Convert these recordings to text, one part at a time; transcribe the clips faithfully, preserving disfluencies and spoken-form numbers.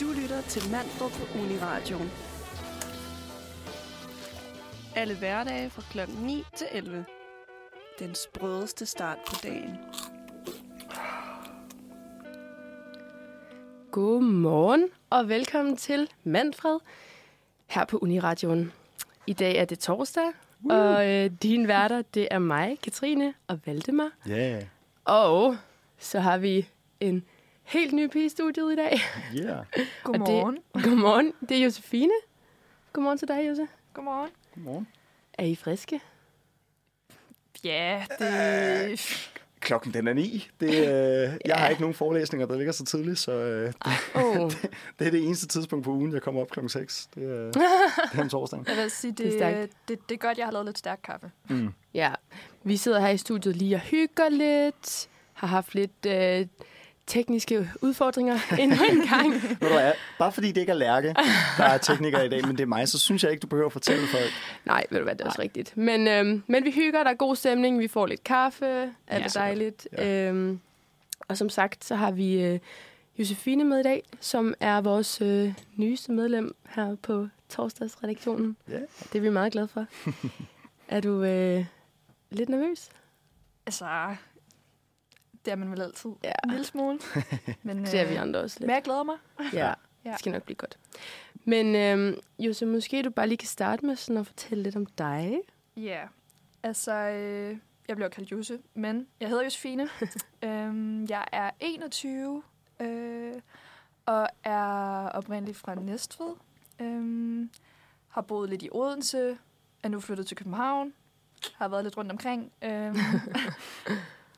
Du lytter til Mandrup på Uni Radioen. Alle hverdage fra klokken ni til elleve. Den sprødeste start på dagen. God morgen og velkommen til Manfred her på Uni Radioen. I dag er det torsdag, Woo. og øh, din værter, det er mig, Katrine og Valdemar. Yeah. Og så har vi en helt ny pige i studiet i dag. Yeah. Godmorgen. Det, godmorgen. Det er Josefine. Godmorgen til dig, Jose. Godmorgen. Godmorgen. Er I friske? Ja, det... Øh, klokken den er ni. Det, øh, ja. Jeg har ikke nogen forelæsninger, der ligger så tidligt, så øh, det, oh. det, det er det eneste tidspunkt på ugen, jeg kommer op klokken seks. Det, øh, det er om torsdagen. Jeg vil sige, det, det, er det, det er godt, jeg har lavet lidt stærk kaffe. Mm. Ja, vi sidder her i studiet lige og hygger lidt, har haft lidt... Øh, tekniske udfordringer endnu en gang. Bare fordi det ikke er Lærke, der er tekniker i dag, men det er mig, så synes jeg ikke, du behøver at fortælle folk. Nej, ved du hvad, det er også rigtigt. Men, øhm, men vi hygger, der er god stemning, vi får lidt kaffe, alt ja, er dejligt. Ja. Øhm, og som sagt, så har vi øh, Josefine med i dag, som er vores øh, nyeste medlem her på torsdagsredaktionen. Yeah. Det er vi meget glade for. Er du øh, lidt nervøs? Altså... Det er man vel altid. Ja. En lille smule. Men, øh, det er vi andre også lidt. Men jeg glæder mig. Ja, ja. Det skal nok blive godt. Men øh, Jose, måske du bare lige kan starte med sådan at fortælle lidt om dig. Ja, altså, øh, jeg blev kaldt Jose, men jeg hedder Josefine. øhm, jeg er enogtyve øh, og er oprindeligt fra Næstved. Øh, har boet lidt i Odense, er nu flyttet til København, har været lidt rundt omkring. Øh,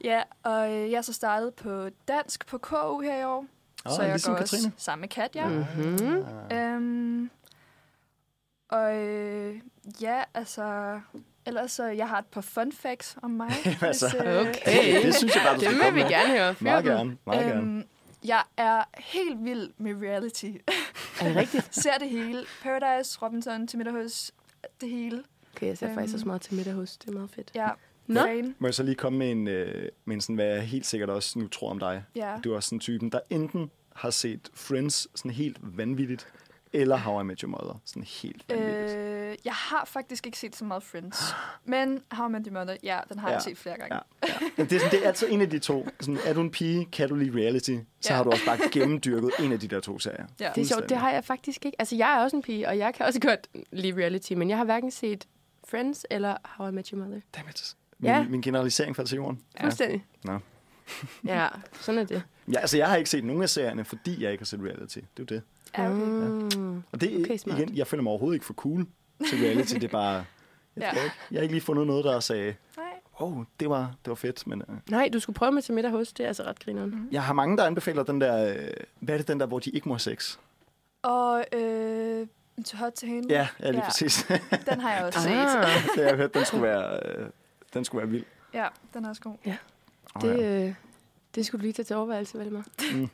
Ja, og jeg så startede på dansk på K U her i år, oh, så jeg ligesom går Katrine. Også sammen med Katja. Mm-hmm. Øhm, og øh, ja, altså, ellers så jeg har et par fun facts om mig. altså, hvis, øh, okay, det synes jeg bare, du skal komme med. Det vil vi gerne høre. Meget gerne, meget øhm, gerne. Jeg er helt vild med reality. Er det rigtigt? Ser det hele. Paradise, Robinson til Middahus, det hele. Okay, jeg ser øhm, faktisk også meget til Middahus, det er meget fedt. Ja. No. Må jeg så lige komme med en, øh, med en sådan, hvad jeg helt sikkert også nu tror om dig. Yeah. Du er også sådan typen, der enten har set Friends sådan helt vanvittigt, eller How I Met Your Mother sådan helt vanvittigt. Øh, jeg har faktisk ikke set så meget Friends, men How I Met Your Mother, ja, den har ja. jeg set flere gange. Ja. Ja. Det, er sådan, det er altså en af de to. Sådan, er du en pige, kan du lide reality, så ja. har du også bare gennemdyrket en af de der to serier. Ja. Det er sjovt, det har jeg faktisk ikke. Altså, jeg er også en pige, og jeg kan også godt lide reality, men jeg har hverken set Friends eller How I Met Your Mother. Damn it. Min, ja. min generalisering faldt til jorden. Fuldstændig. Ja. No. ja, sådan er det. Ja, altså, jeg har ikke set nogen af serierne, fordi jeg ikke har set reality. Det er jo det. Okay. Ja. Og det er, okay, igen, jeg føler mig overhovedet ikke for cool til reality. Det er bare... Jeg, ja. ikke, jeg har ikke lige fundet noget, der sagde, åh, oh, det, var, det var fedt, men... Uh... Nej, du skulle prøve med til Middahus. Det er altså ret grineren. Mm-hmm. Jeg har mange, der anbefaler den der... Øh, hvad er det, den der, hvor de ikke må have sex? Og... Øh... To Hot to Handle. Ja, ja, lige ja. præcis. Den har jeg også set. Ah. Det har jeg hørt, den skulle være... Øh, Den skulle være vild. Ja, den er også god. Ja. Oh, det, ja. Øh, det skulle blive til overvejelse, Valdemar. Mm.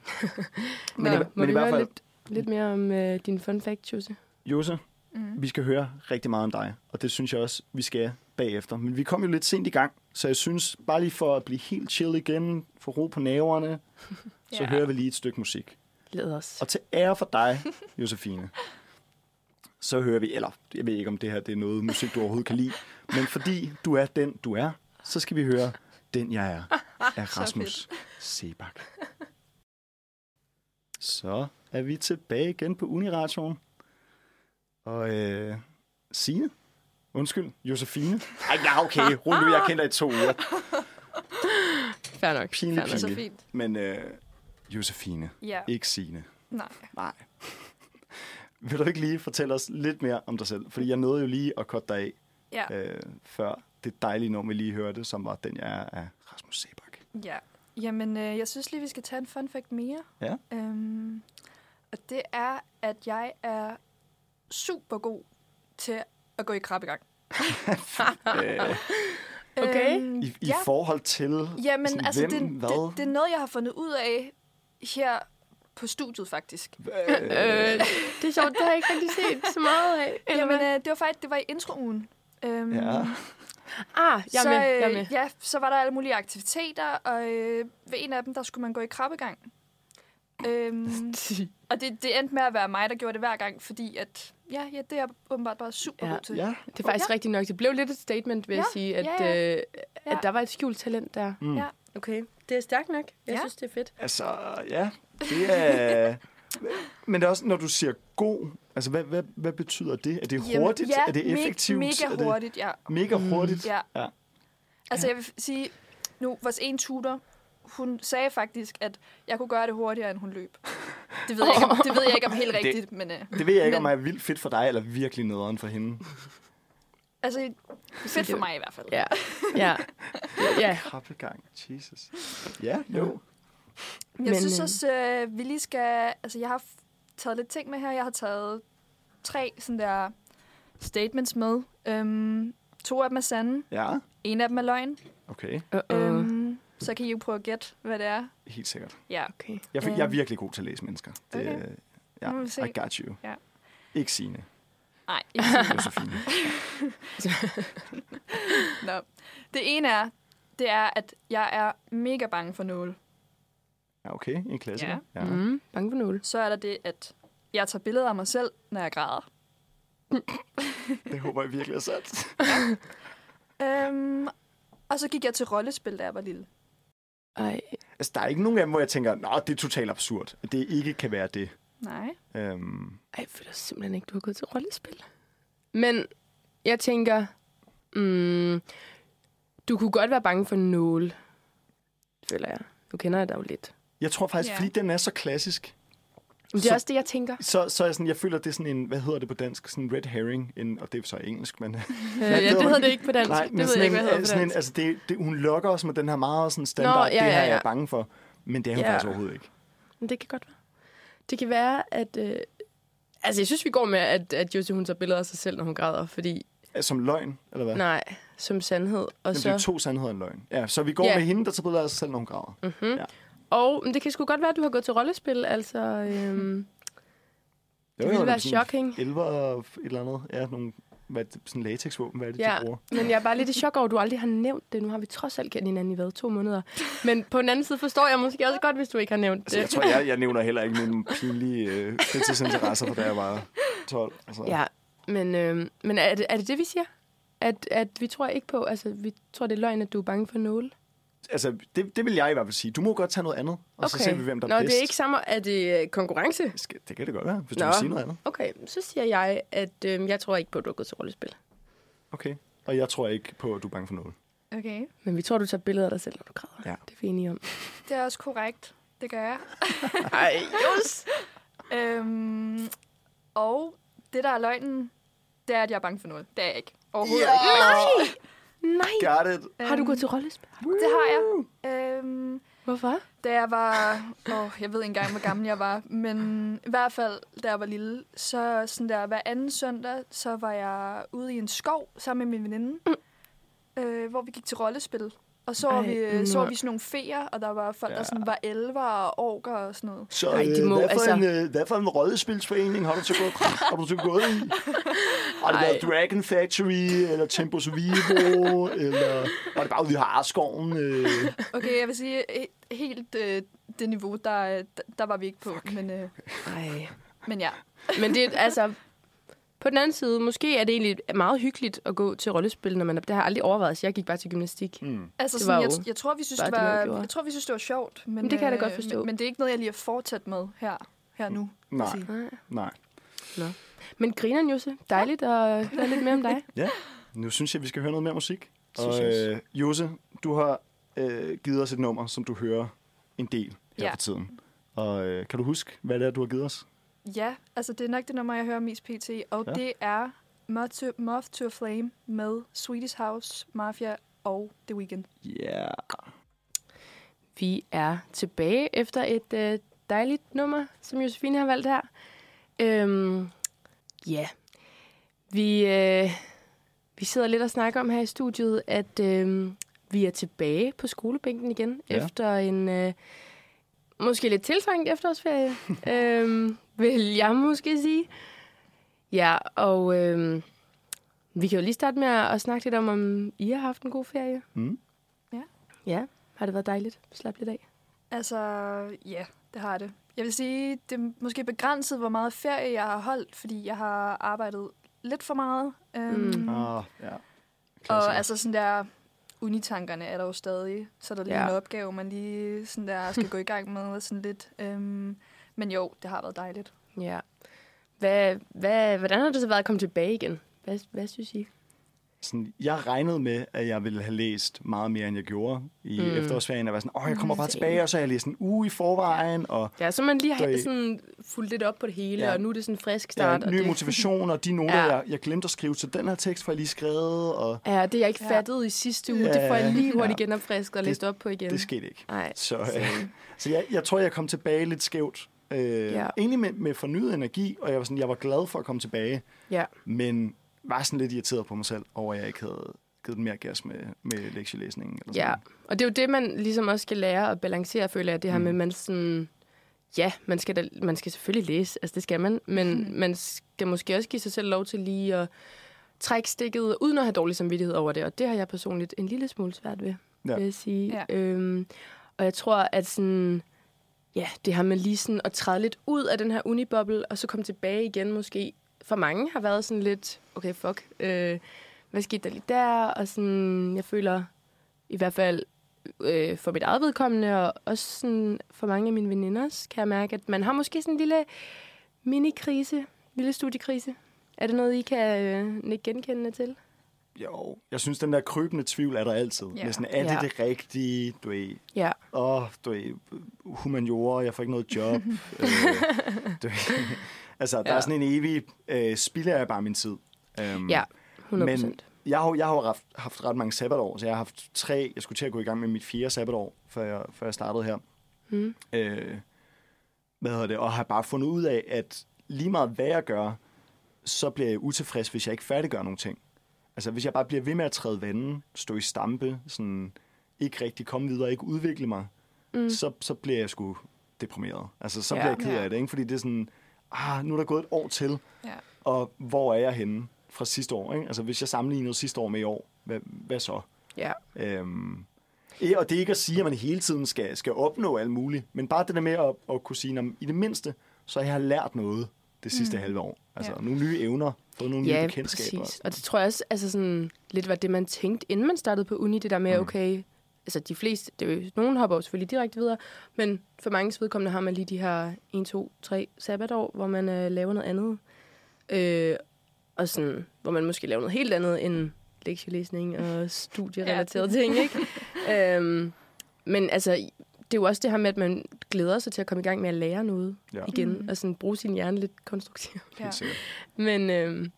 men i, må vi høre fald... lidt, lidt mere om øh, din fun fact, Jose? Jose, mm. vi skal høre rigtig meget om dig, og det synes jeg også, vi skal bagefter. Men vi kom jo lidt sent i gang, så jeg synes, bare lige for at blive helt chill igen, få ro på naverne, så ja. hører vi lige et stykke musik. Led os. Og til ære for dig, Josefine. Så hører vi, eller jeg ved ikke, om det her det er noget musik, du overhovedet kan lide, men fordi du er den, du er, så skal vi høre Den Jeg Er af Rasmus Seberg. Så er vi tilbage igen på Uniradioen. Og øh, Signe, undskyld, Josefine. Ej, ja, okay, rundt nu, jeg kender i to uger. Fair nok. Pinlig, pinlig. Men øh, Josefine, yeah. ikke Signe. Nej. Nej. Vil du ikke lige fortælle os lidt mere om dig selv? Fordi jeg nåede jo lige at cutte dig af ja. øh, før det dejlige nummer, vi lige hørte, som var Den Jeg Er af Rasmus Seberg. Ja, jamen øh, jeg synes lige, vi skal tage en fun fact mere. Ja. Øhm, og det er, at jeg er super god til at gå i krabbegang. øh. Okay. Øhm, I i ja. forhold til jamen, sådan, altså, hvem, det, hvad? Det, det er noget, jeg har fundet ud af her... På studiet, faktisk. Øh. Det er sjovt, det har jeg ikke rigtig set så meget af. Jamen, øh, det var faktisk det var i introugen. Øhm, ja. Ah, jeg så, med, jeg med. Ja, så var der alle mulige aktiviteter, og øh, ved en af dem, der skulle man gå i krabbegang. Øhm, og det, det endte med at være mig, der gjorde det hver gang, fordi at, ja, ja, det er åbenbart bare super ja. god til. Ja. Det er faktisk ja. rigtigt nok. Det blev lidt et statement, vil ja. jeg sige, at, ja, ja. Øh, at ja. der var et skjult talent der. Mm. Ja. Okay, det er stærkt nok. Jeg ja. synes, det er fedt. Altså, ja, det er... Men det er også, når du siger god, altså hvad, hvad, hvad betyder det? Er det hurtigt? Jamen, ja, er det effektivt? Me- mega hurtigt, ja. Mega hurtigt? Mm. Ja. ja. Altså, jeg vil sige, nu, vores ene tutor, hun sagde faktisk, at jeg kunne gøre det hurtigere, end hun løb. Det ved jeg ikke om, det ved jeg ikke om helt rigtigt. Det, men, uh, det ved jeg ikke, men, om jeg er vildt fedt for dig, eller virkelig nederen for hende. Altså, fedt for mig i hvert fald. Ja. ja. ja. Krabbegang, Jesus. Ja, jo. Jeg men, synes også, øh, vi lige skal... Altså, jeg har taget lidt ting med her. Jeg har taget tre sådan der statements med. Øhm, to af dem er sande. Ja. En af dem er løgn. Okay. Øhm, så kan I jo prøve at gætte, hvad det er. Helt sikkert. Ja, okay. Jeg, jeg er virkelig god til at læse mennesker. Det, okay. Ja, I got you. Ja. Ikke Signe. Nej, ikke Signe. Nå. Det ene er, det er, at jeg er mega bange for nåle. Ja, okay. En klassiker. Ja. Ja. Mm, bange for nåle. Så er der det, at jeg tager billeder af mig selv, når jeg græder. Det håber jeg virkelig er sandt. Ja. øhm, og så gik jeg til rollespil, da jeg var lille. Ej. Altså, der er ikke nogen af dem, hvor jeg tænker, nej, det er totalt absurd. Det ikke kan være det. Nej. Øhm. Ej, jeg føler simpelthen ikke, du har gået til rollespil. Men jeg tænker, mm, du kunne godt være bange for nåle, føler jeg. Du kender jeg dig jo lidt. Jeg tror faktisk, yeah. fordi den er så klassisk. Men det er så, også det, jeg tænker. Så, så jeg, sådan, jeg føler, det er sådan en, hvad hedder det på dansk? Sådan en red herring. En, og det er så engelsk, men... ja, ja, det hedder det ikke på dansk. Nej, det ved jeg ikke, hvad hedder på dansk. En, altså, det, det, hun lokker os med den her meget sådan standard, Nå, ja, det her ja, ja. jeg er bange for. Men det er hun ja. faktisk overhovedet ikke. Men det kan godt være. Det kan være, at... Øh, altså, jeg synes, vi går med, at, at Jussi, hun tager billeder af sig selv, når hun græder, fordi... Som løgn, eller hvad? Nej, som sandhed. Og Jamen, så... det er to sandheder og en løgn. Ja, så vi går yeah. med hende, der tager billeder af sig selv, når hun græder. Mm-hmm. Ja. Og men det kan sgu godt være, at du har gået til rollespil, altså... Øhm, det ville være shocking. Elver og et eller andet. Ja, nogle hvad, sådan latexvåben, hvad er det, ja, de bruger? Men jeg er bare lidt i chok over, at du aldrig har nævnt det. Nu har vi trods alt kendt hinanden i hvad, to måneder. Men på den anden side forstår jeg måske også godt, hvis du ikke har nævnt det. Altså, jeg tror, jeg, jeg nævner heller ikke mine pinlige øh, fritidsinteresser, for da jeg var tolv. Altså. Ja. Men, øh, men er, det, er det det, vi siger? At, at vi tror ikke på, altså vi tror, det er løgn, at du er bange for nåle? Altså, det, det vil jeg i hvert fald sige. Du må godt tage noget andet, og okay. så ser vi, hvem der Nå, er bedst. Nå, det er ikke samme, er det konkurrence? Det kan det godt være, hvis Nå. du vil sige noget andet. Okay, så siger jeg, at øh, jeg tror ikke på, at du har gået til rollespil. Okay, og jeg tror ikke på, at du er bange for nåle. Okay. Men vi tror, du tager billeder af dig selv, når du græder. Ja. Det er vi enige om. Det er også korrekt. Det gør jeg. Ej, just! øhm, og... Det, der er løgnen, det er, at jeg er bange for noget. Det er jeg ikke. Overhovedet ja! ikke. Nej! Nej! Um, har du gået til rollespil? Det har jeg. Um, Hvorfor? Da jeg var... Åh, oh, jeg ved ikke engang, hvor gammel jeg var. Men i hvert fald, da jeg var lille, så sådan der hver anden søndag, så var jeg ude i en skov sammen med min veninde, mm. øh, hvor vi gik til rollespil. Og så var vi, no. så var vi sådan nogle feer, og der var folk, ja. der sådan var elver og orker og sådan noget. Så Ej, de må, hvad, for altså... en, hvad for en rollespilsforening har du så gået, har du så gået i? Har det været Dragon Factory, eller Tempo Survivo, eller var det bare ude i Harskoven? Øh... Okay, jeg vil sige, helt øh, det niveau, der, der var vi ikke på. Fuck. Men, øh, okay. men ja. Men det er altså... På den anden side, måske er det egentlig meget hyggeligt at gå til rollespil, når man det har jeg aldrig overvejet, så jeg gik bare til gymnastik. Mm. Altså sådan, jeg, jeg tror vi synes det var, det, jeg tror vi synes det var sjovt, men, men det kan jeg da godt forstå. Men, men det er ikke noget jeg lige har fortsat med her her nu. Nej. Nej. Nej. Nå. Men griner Jose, dejligt at høre lidt mere om dig. Ja. Nu synes jeg vi skal høre noget mere musik. Og øh, Jose, du har øh, givet os et nummer, som du hører en del her ja. for tiden. Og øh, kan du huske, hvad det er du har givet os? Ja, altså det er nok det nummer, jeg hører mest pt. Og ja. det er Moth to, Moth to a Flame med Swedish House Mafia og The Weeknd. Ja. Yeah. Vi er tilbage efter et øh, dejligt nummer, som Josefine har valgt her. Øhm, ja. Vi, øh, vi sidder lidt og snakker om her i studiet, at øh, vi er tilbage på skolebænken igen ja. efter en... Øh, Måske lidt tiltrængt efterårsferie, øhm, vil jeg måske sige. Ja, og øhm, vi kan jo lige starte med at snakke lidt om, om I har haft en god ferie. Mm. Ja. Ja, har det været dejligt? Slap lidt af. Altså, ja, det har det. Jeg vil sige, det er måske begrænset, hvor meget ferie jeg har holdt, fordi jeg har arbejdet lidt for meget. Øhm, mm. oh, yeah. Og altså sådan der, unitankerne er der jo stadig, så er der lige yeah. en opgave, man lige sådan der skal gå i gang med, og sådan lidt. Øhm, men jo, det har været dejligt. Ja. Hvad, hvad, hvordan har det så været at komme tilbage igen? Hvad, hvad synes I? Sådan, jeg regnede med, at jeg ville have læst meget mere, end jeg gjorde i mm. efterårsferien. Jeg var sådan, åh, jeg kommer bare tilbage, og så har jeg læst en uge i forvejen. Og ja, så man lige har sådan fulgt lidt op på det hele, ja. Og nu er det sådan en frisk start. Ja, ny og motivation, og de noter, ja. jeg, jeg glemte at skrive til den her tekst, for jeg lige skrevet. Og ja, det jeg ikke ja. fattede i sidste uge, ja. det får jeg lige hurtigt ja. genopfrisket og læst op på igen. Det skete ikke. Ej, så øh, så jeg, jeg tror, jeg kom tilbage lidt skævt. Øh, ja. Egentlig med, med fornyet energi, og jeg var, sådan, jeg var glad for at komme tilbage. Ja. Men var sådan lidt irriteret på mig selv over, at jeg ikke havde givet den mere gas med, med lektielæsningen. Eller sådan. Ja, og det er jo det, man ligesom også skal lære at balancere, føler jeg, det her mm. med, man sådan, ja, man skal, da, man skal selvfølgelig læse, altså det skal man, men mm. man skal måske også give sig selv lov til lige at trække stikket, uden at have dårlig samvittighed over det, og det har jeg personligt en lille smule svært ved, ja. vil jeg sige. Ja. Øhm, og jeg tror, at sådan, ja, det her med lige sådan at træde lidt ud af den her uniboble, og så komme tilbage igen måske, for mange har været sådan lidt, okay, fuck, øh, hvad skete der lige der? Og sådan, jeg føler i hvert fald øh, for mit eget vedkommende, og også sådan for mange af mine veninders, kan jeg mærke, at man har måske sådan en lille minikrise, lille studiekrise. Er det noget, I kan øh, genkende til? Jo, jeg synes, den der krybende tvivl er der altid. Yeah. Næsten, er det yeah. det rigtige, du er? Åh, yeah. oh, du er humanior, jeg får ikke noget job. øh, du er, altså, der ja. er sådan en evig øh, spilder af bare min tid. Um, ja, hundrede procent. Men jeg har, jeg har haft, haft ret mange sabbatår, så jeg har haft tre, jeg skulle til at gå i gang med mit fjerde sabbatår, før jeg, før jeg startede her. Mm. Øh, hvad hedder det? Og har bare fundet ud af, at lige meget hvad jeg gør, så bliver jeg utilfreds, hvis jeg ikke færdiggør nogle ting. Altså, hvis jeg bare bliver ved med at træde vanden, stå i stampe, sådan, ikke rigtig komme videre, ikke udvikle mig, mm. så, så bliver jeg sgu deprimeret. Altså, så ja, bliver jeg ked af det, ikke? Fordi det er sådan, ah, nu er der gået et år til, ja. og hvor er jeg henne fra sidste år? Ikke? Altså, hvis jeg sammenligner sidste år med i år, hvad, hvad så? Ja. Øhm, og det er ikke at sige, at man hele tiden skal, skal opnå alt muligt, men bare det der med at, at kunne sige, at i det mindste, så jeg har lært noget det sidste mm. halve år. Altså, ja. nogle nye evner, fået nogle ja, nye bekendtskaber. Præcis. Og det tror jeg også, altså sådan, lidt var det, man tænkte, inden man startede på uni, det der med, mm. okay, altså de fleste, det er jo, nogen hopper jo selvfølgelig direkte videre, men for manges vedkommende har man lige de her en, to, tre sabbatår, hvor man øh, laver noget andet. Øh, og sådan, hvor man måske laver noget helt andet end lektielæsning og studierelaterede ja, ting, ikke? øhm, men altså, det er jo også det her med, at man glæder sig til at komme i gang med at lære noget ja. igen, mm-hmm. og sådan bruge sin hjerne lidt konstruktivt. Ja. men... Øhm,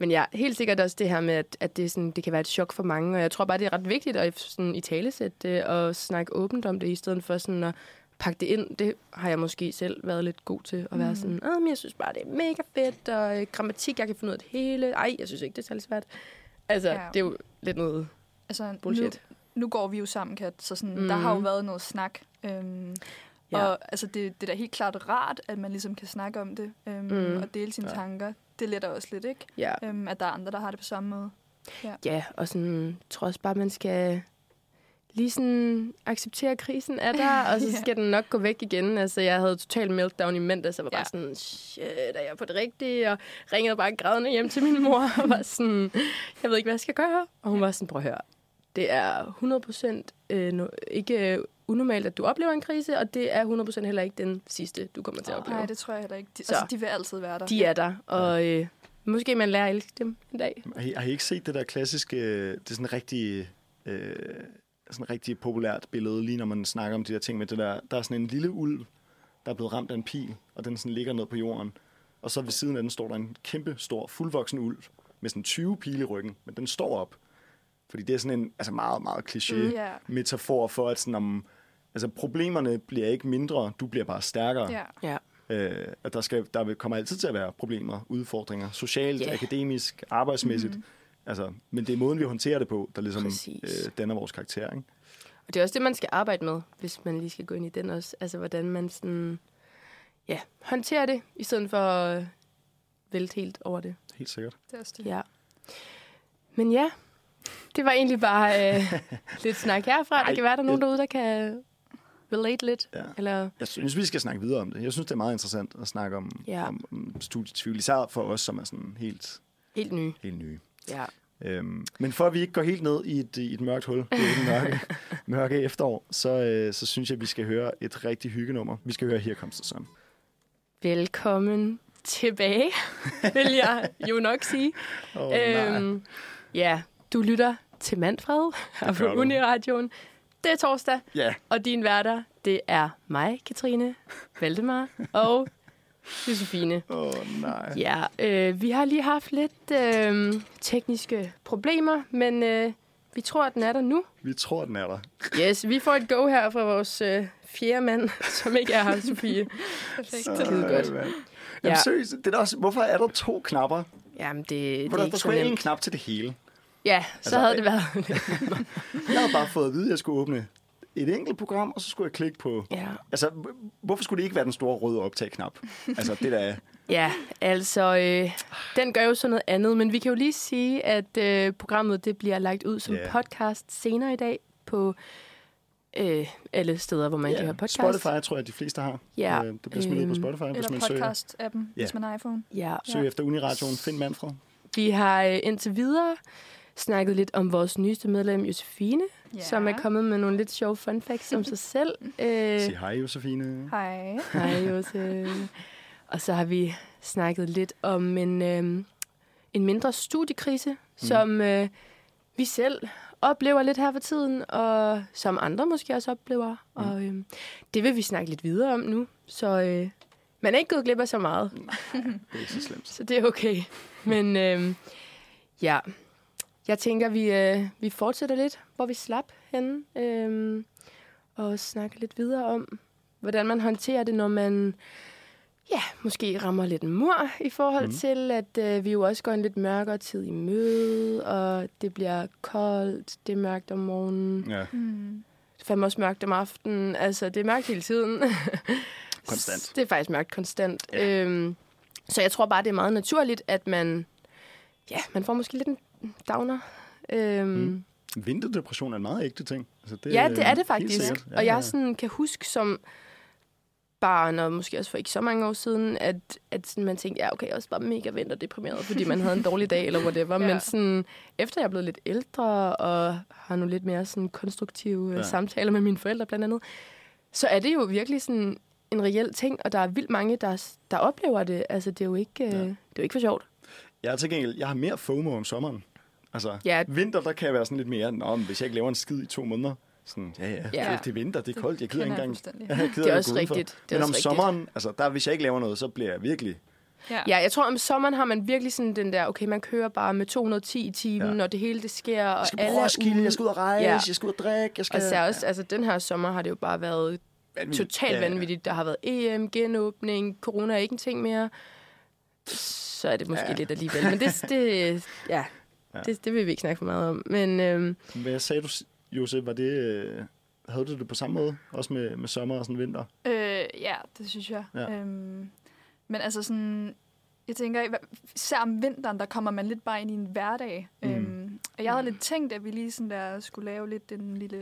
Men ja, helt sikkert også det her med, at, at det, sådan, det kan være et chok for mange, og jeg tror bare, det er ret vigtigt at sådan, italesætte det og snakke åbent om det, i stedet for sådan, at pakke det ind. Det har jeg måske selv været lidt god til, at mm. være sådan, åh, men jeg synes bare, det er mega fedt, og grammatik, jeg kan finde ud af det hele. Ej, jeg synes ikke, det er særlig svært. Altså, ja. det er jo lidt noget altså, bullshit. Nu, nu går vi jo sammen, Kat, så sådan, mm. der har jo været noget snak. Øhm, ja. Og altså, det, det er da helt klart rart, at man ligesom kan snakke om det øhm, mm. og dele sine ja. tanker. Det letter også lidt, ikke? Ja. Øhm, at der er andre, der har det på samme måde. Ja, ja og sådan tror også bare, man skal lige sådan acceptere, at krisen er der, og så skal ja. den nok gå væk igen. Altså, jeg havde total meltdown i mandags, så var ja. bare sådan, shit, er jeg på det rigtige? Og ringede bare grædende hjem til min mor, og var sådan, jeg ved ikke, hvad jeg skal gøre. Og hun var sådan, prøv at høre, det er hundrede procent øh, no, ikke øh, unormalt, at du oplever en krise, og det er hundrede procent heller ikke den sidste, du kommer til at opleve. Nej, det tror jeg heller ikke. De, altså, de vil altid være der. De er der, og øh, måske man lærer at elske dem en dag. Har I ikke set det der klassiske, det er sådan rigtig, øh, sådan rigtig populært billede, lige når man snakker om de der ting med det der, der er sådan en lille ulv, der er blevet ramt af en pil, og den sådan ligger ned på jorden, og så ved siden af den står der en kæmpe stor, fuldvoksen ulv, med sådan tyve pile i ryggen, men den står op. Fordi det er sådan en altså meget, meget kliché-metafor yeah. for, at sådan, om, altså, problemerne bliver ikke mindre, du bliver bare stærkere. Yeah. Yeah. Øh, og der, skal, der kommer altid til at være problemer, udfordringer, socialt, yeah. akademisk, arbejdsmæssigt. Mm-hmm. Altså, men det er måden, vi håndterer det på, der ligesom øh, danner vores karakter. Ikke? Og det er også det, man skal arbejde med, hvis man lige skal gå ind i den også. Altså, hvordan man sådan, ja, håndterer det, i stedet for at vælte helt over det. Helt sikkert. Det er også det. Ja. Men ja... Det var egentlig bare øh, lidt snak herfra. Ej, der kan være, der nogen derude, der kan relate lidt? Ja. Eller? Jeg synes, vi skal snakke videre om det. Jeg synes, det er meget interessant at snakke om, ja. om, om studietvivl, især for os, som er sådan helt... Helt nye. Helt nye. Ja. Øhm, men for at vi ikke går helt ned i et, i et mørkt hul, det er et mørke, mørke efterår, så, øh, så synes jeg, at vi skal høre et rigtig hyggenummer. Vi skal høre Herkomst, Søren. Velkommen tilbage, vil jeg jo nok sige. Oh, øhm, ja, du lytter til Manfred her på Uni Radioen. Det er torsdag, yeah. og din værter, det er mig, Katrine, Valdemar og Josefine. Åh oh, nej. Ja, øh, vi har lige haft lidt øh, tekniske problemer, men øh, vi tror, at den er der nu. Vi tror, at den er der. Yes, vi får et go her fra vores øh, fjerde mand, som ikke er her, Sofie. Perfekt. Så godt. Mand. Jamen ja. Seriøst, det er også, hvorfor er der to knapper? Jamen det, det er ikke så nemt. Der skulle en knap til det hele. Ja, så altså, havde det været. Jeg havde bare fået at vide, at jeg skulle åbne et enkelt program, og så skulle jeg klikke på... Ja. Altså, hvorfor skulle det ikke være den store røde optag-knap? Altså, det der er... Ja, altså, øh, den gør jo sådan noget andet, men vi kan jo lige sige, at øh, programmet det bliver lagt ud som yeah. podcast senere i dag på øh, alle steder, hvor man yeah. kan høre podcast. Spotify tror jeg, de fleste har. Yeah. Øh, det bliver smidt øhm, ud på Spotify, hvis man søger. Eller podcast-appen, yeah. hvis man har iPhone. Ja. Søg efter Uniradioen, find Manfred. Vi har øh, indtil videre... snakket lidt om vores nyeste medlem, Josefine, yeah. som er kommet med nogle lidt sjove fun facts om sig selv. Æ... Sig hej, Josefine. Hej. Hej, Josefine. Og så har vi snakket lidt om en, øh, en mindre studiekrise, mm. som øh, vi selv oplever lidt her for tiden, og som andre måske også oplever. Mm. Og øh, det vil vi snakke lidt videre om nu, så øh, man er ikke gået glip af så meget. Nej, det er ikke så slemt. Så det er okay. Men øh, ja... Jeg tænker, vi, øh, vi fortsætter lidt, hvor vi slap henne, øh, og snakker lidt videre om, hvordan man håndterer det, når man ja, måske rammer lidt en mur i forhold mm. til, at øh, vi jo også går en lidt mørkere tid i møde, og det bliver koldt, det er mørkt om morgenen, ja. mm. det er fandme også mørkt om aftenen, altså det er mørkt hele tiden. Konstant. Det er faktisk mørkt konstant. Ja. Øh, så jeg tror bare, det er meget naturligt, at man, ja, man får måske lidt en downer. Øhm. Mm. Vinterdepression er en meget ægte ting. Altså, det ja, det er det faktisk. Ja, og jeg ja. sådan kan huske som barn, og måske også for ikke så mange år siden, at, at sådan, man tænkte, ja, okay, jeg er også bare mega vinterdeprimeret, fordi man havde en dårlig dag, eller whatever. Ja. Men sådan, efter jeg er blevet lidt ældre, og har nu lidt mere sådan, konstruktive ja. samtaler med mine forældre, blandt andet, så er det jo virkelig sådan en reel ting, og der er vildt mange, der, der oplever det. Altså, det er jo ikke, ja. øh, det er jo ikke for sjovt. Jeg er til gengæld, jeg har mere FOMO om sommeren. Altså, ja. vinter, der kan jeg være sådan lidt mere, nå, hvis jeg ikke laver en skid i to måneder, sådan, ja, ja, ja. det er vinter, det er koldt, jeg gider ikke engang. Jeg gider det er også rigtigt. Men om sommeren, altså, der, hvis jeg ikke laver noget, så bliver jeg virkelig... Ja. ja, jeg tror, om sommeren har man virkelig sådan den der, okay, man kører bare med to hundrede og ti i timen, ja. og det hele, det sker, og alle er ude. Jeg skal på Roskilde, jeg skal ud og rejse, ja. jeg skal ud og drikke, jeg skal... Og så også, ja. altså, den her sommer har det jo bare været totalt ja, ja. vanvittigt. Der har været E M, genåbning, corona er ikke en ting mere. Så er det måske ja. lidt alligevel. Men det, det, ja, ja. Det, det vil vi ikke snakke for meget om. Men, øhm, hvad sagde du, Josef? Var det, øh, havde du det på samme måde? Også med, med sommer og sådan vinter? Øh, ja, det synes jeg. Ja. Øhm, men altså sådan... Jeg tænker, især om vinteren, der kommer man lidt bare ind i en hverdag. Mm. Øhm, og jeg havde mm. lidt tænkt, at vi lige sådan der skulle lave lidt en lille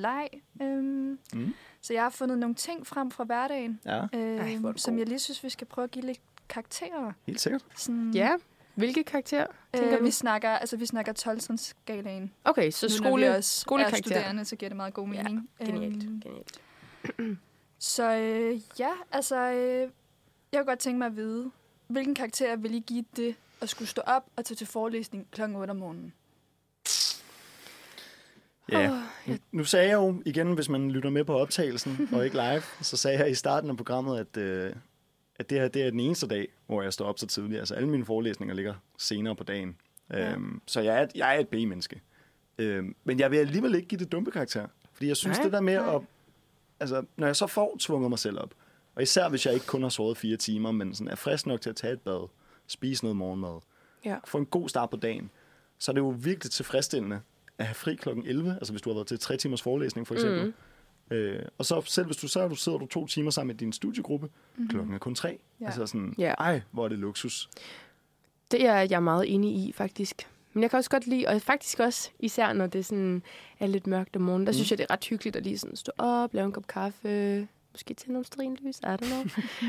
leg. Øhm, mm. Så jeg har fundet nogle ting frem fra hverdagen, ja. øhm, Ej, som jeg lige synes, vi skal prøve at give lidt karakterer. Helt sikkert. Sådan, ja. Hvilke karakterer? Øh, vi snakker, altså vi snakker tolv-skalaen. Okay, så skole, skolekarakterer. Studerende, så giver det meget god mening. Ja, genialt, øhm, genialt. Så øh, ja, altså øh, jeg kunne godt tænke mig at vide, hvilken karakter vil I give det at skulle stå op og tage til forelæsning klokken otte om morgenen? Ja, oh, jeg... nu sagde jeg jo igen, hvis man lytter med på optagelsen og ikke live, så sagde jeg i starten af programmet, at øh, at det her det er den eneste dag, hvor jeg står op så tidligt. Altså alle mine forelæsninger ligger senere på dagen. Ja. Øhm, så jeg er et, jeg er et B-menneske. Øhm, men jeg vil alligevel ikke give det dumpe karakter. Fordi jeg synes, nej, det der med nej. at... Altså, når jeg så får tvunget mig selv op, og især hvis jeg ikke kun har sovet fire timer, men sådan er frisk nok til at tage et bad, spise noget morgenmad, ja. få en god start på dagen, så er det jo virkelig tilfredsstillende at have fri klokken elleve, altså hvis du har været til tre timers forelæsning for eksempel, mm. Øh, og så selv hvis du så sidder du to timer sammen med din studiegruppe, mm-hmm. klokken er kun tre. Ja. Altså sådan, ja. ej, hvor er det luksus. Det er jeg meget enig i, faktisk. Men jeg kan også godt lide, og faktisk også, især når det sådan er lidt mørkt om morgenen, der mm. synes jeg, det er ret hyggeligt at lige sådan stå op, lave en kop kaffe, måske tænde nogle strinlys, I don't know.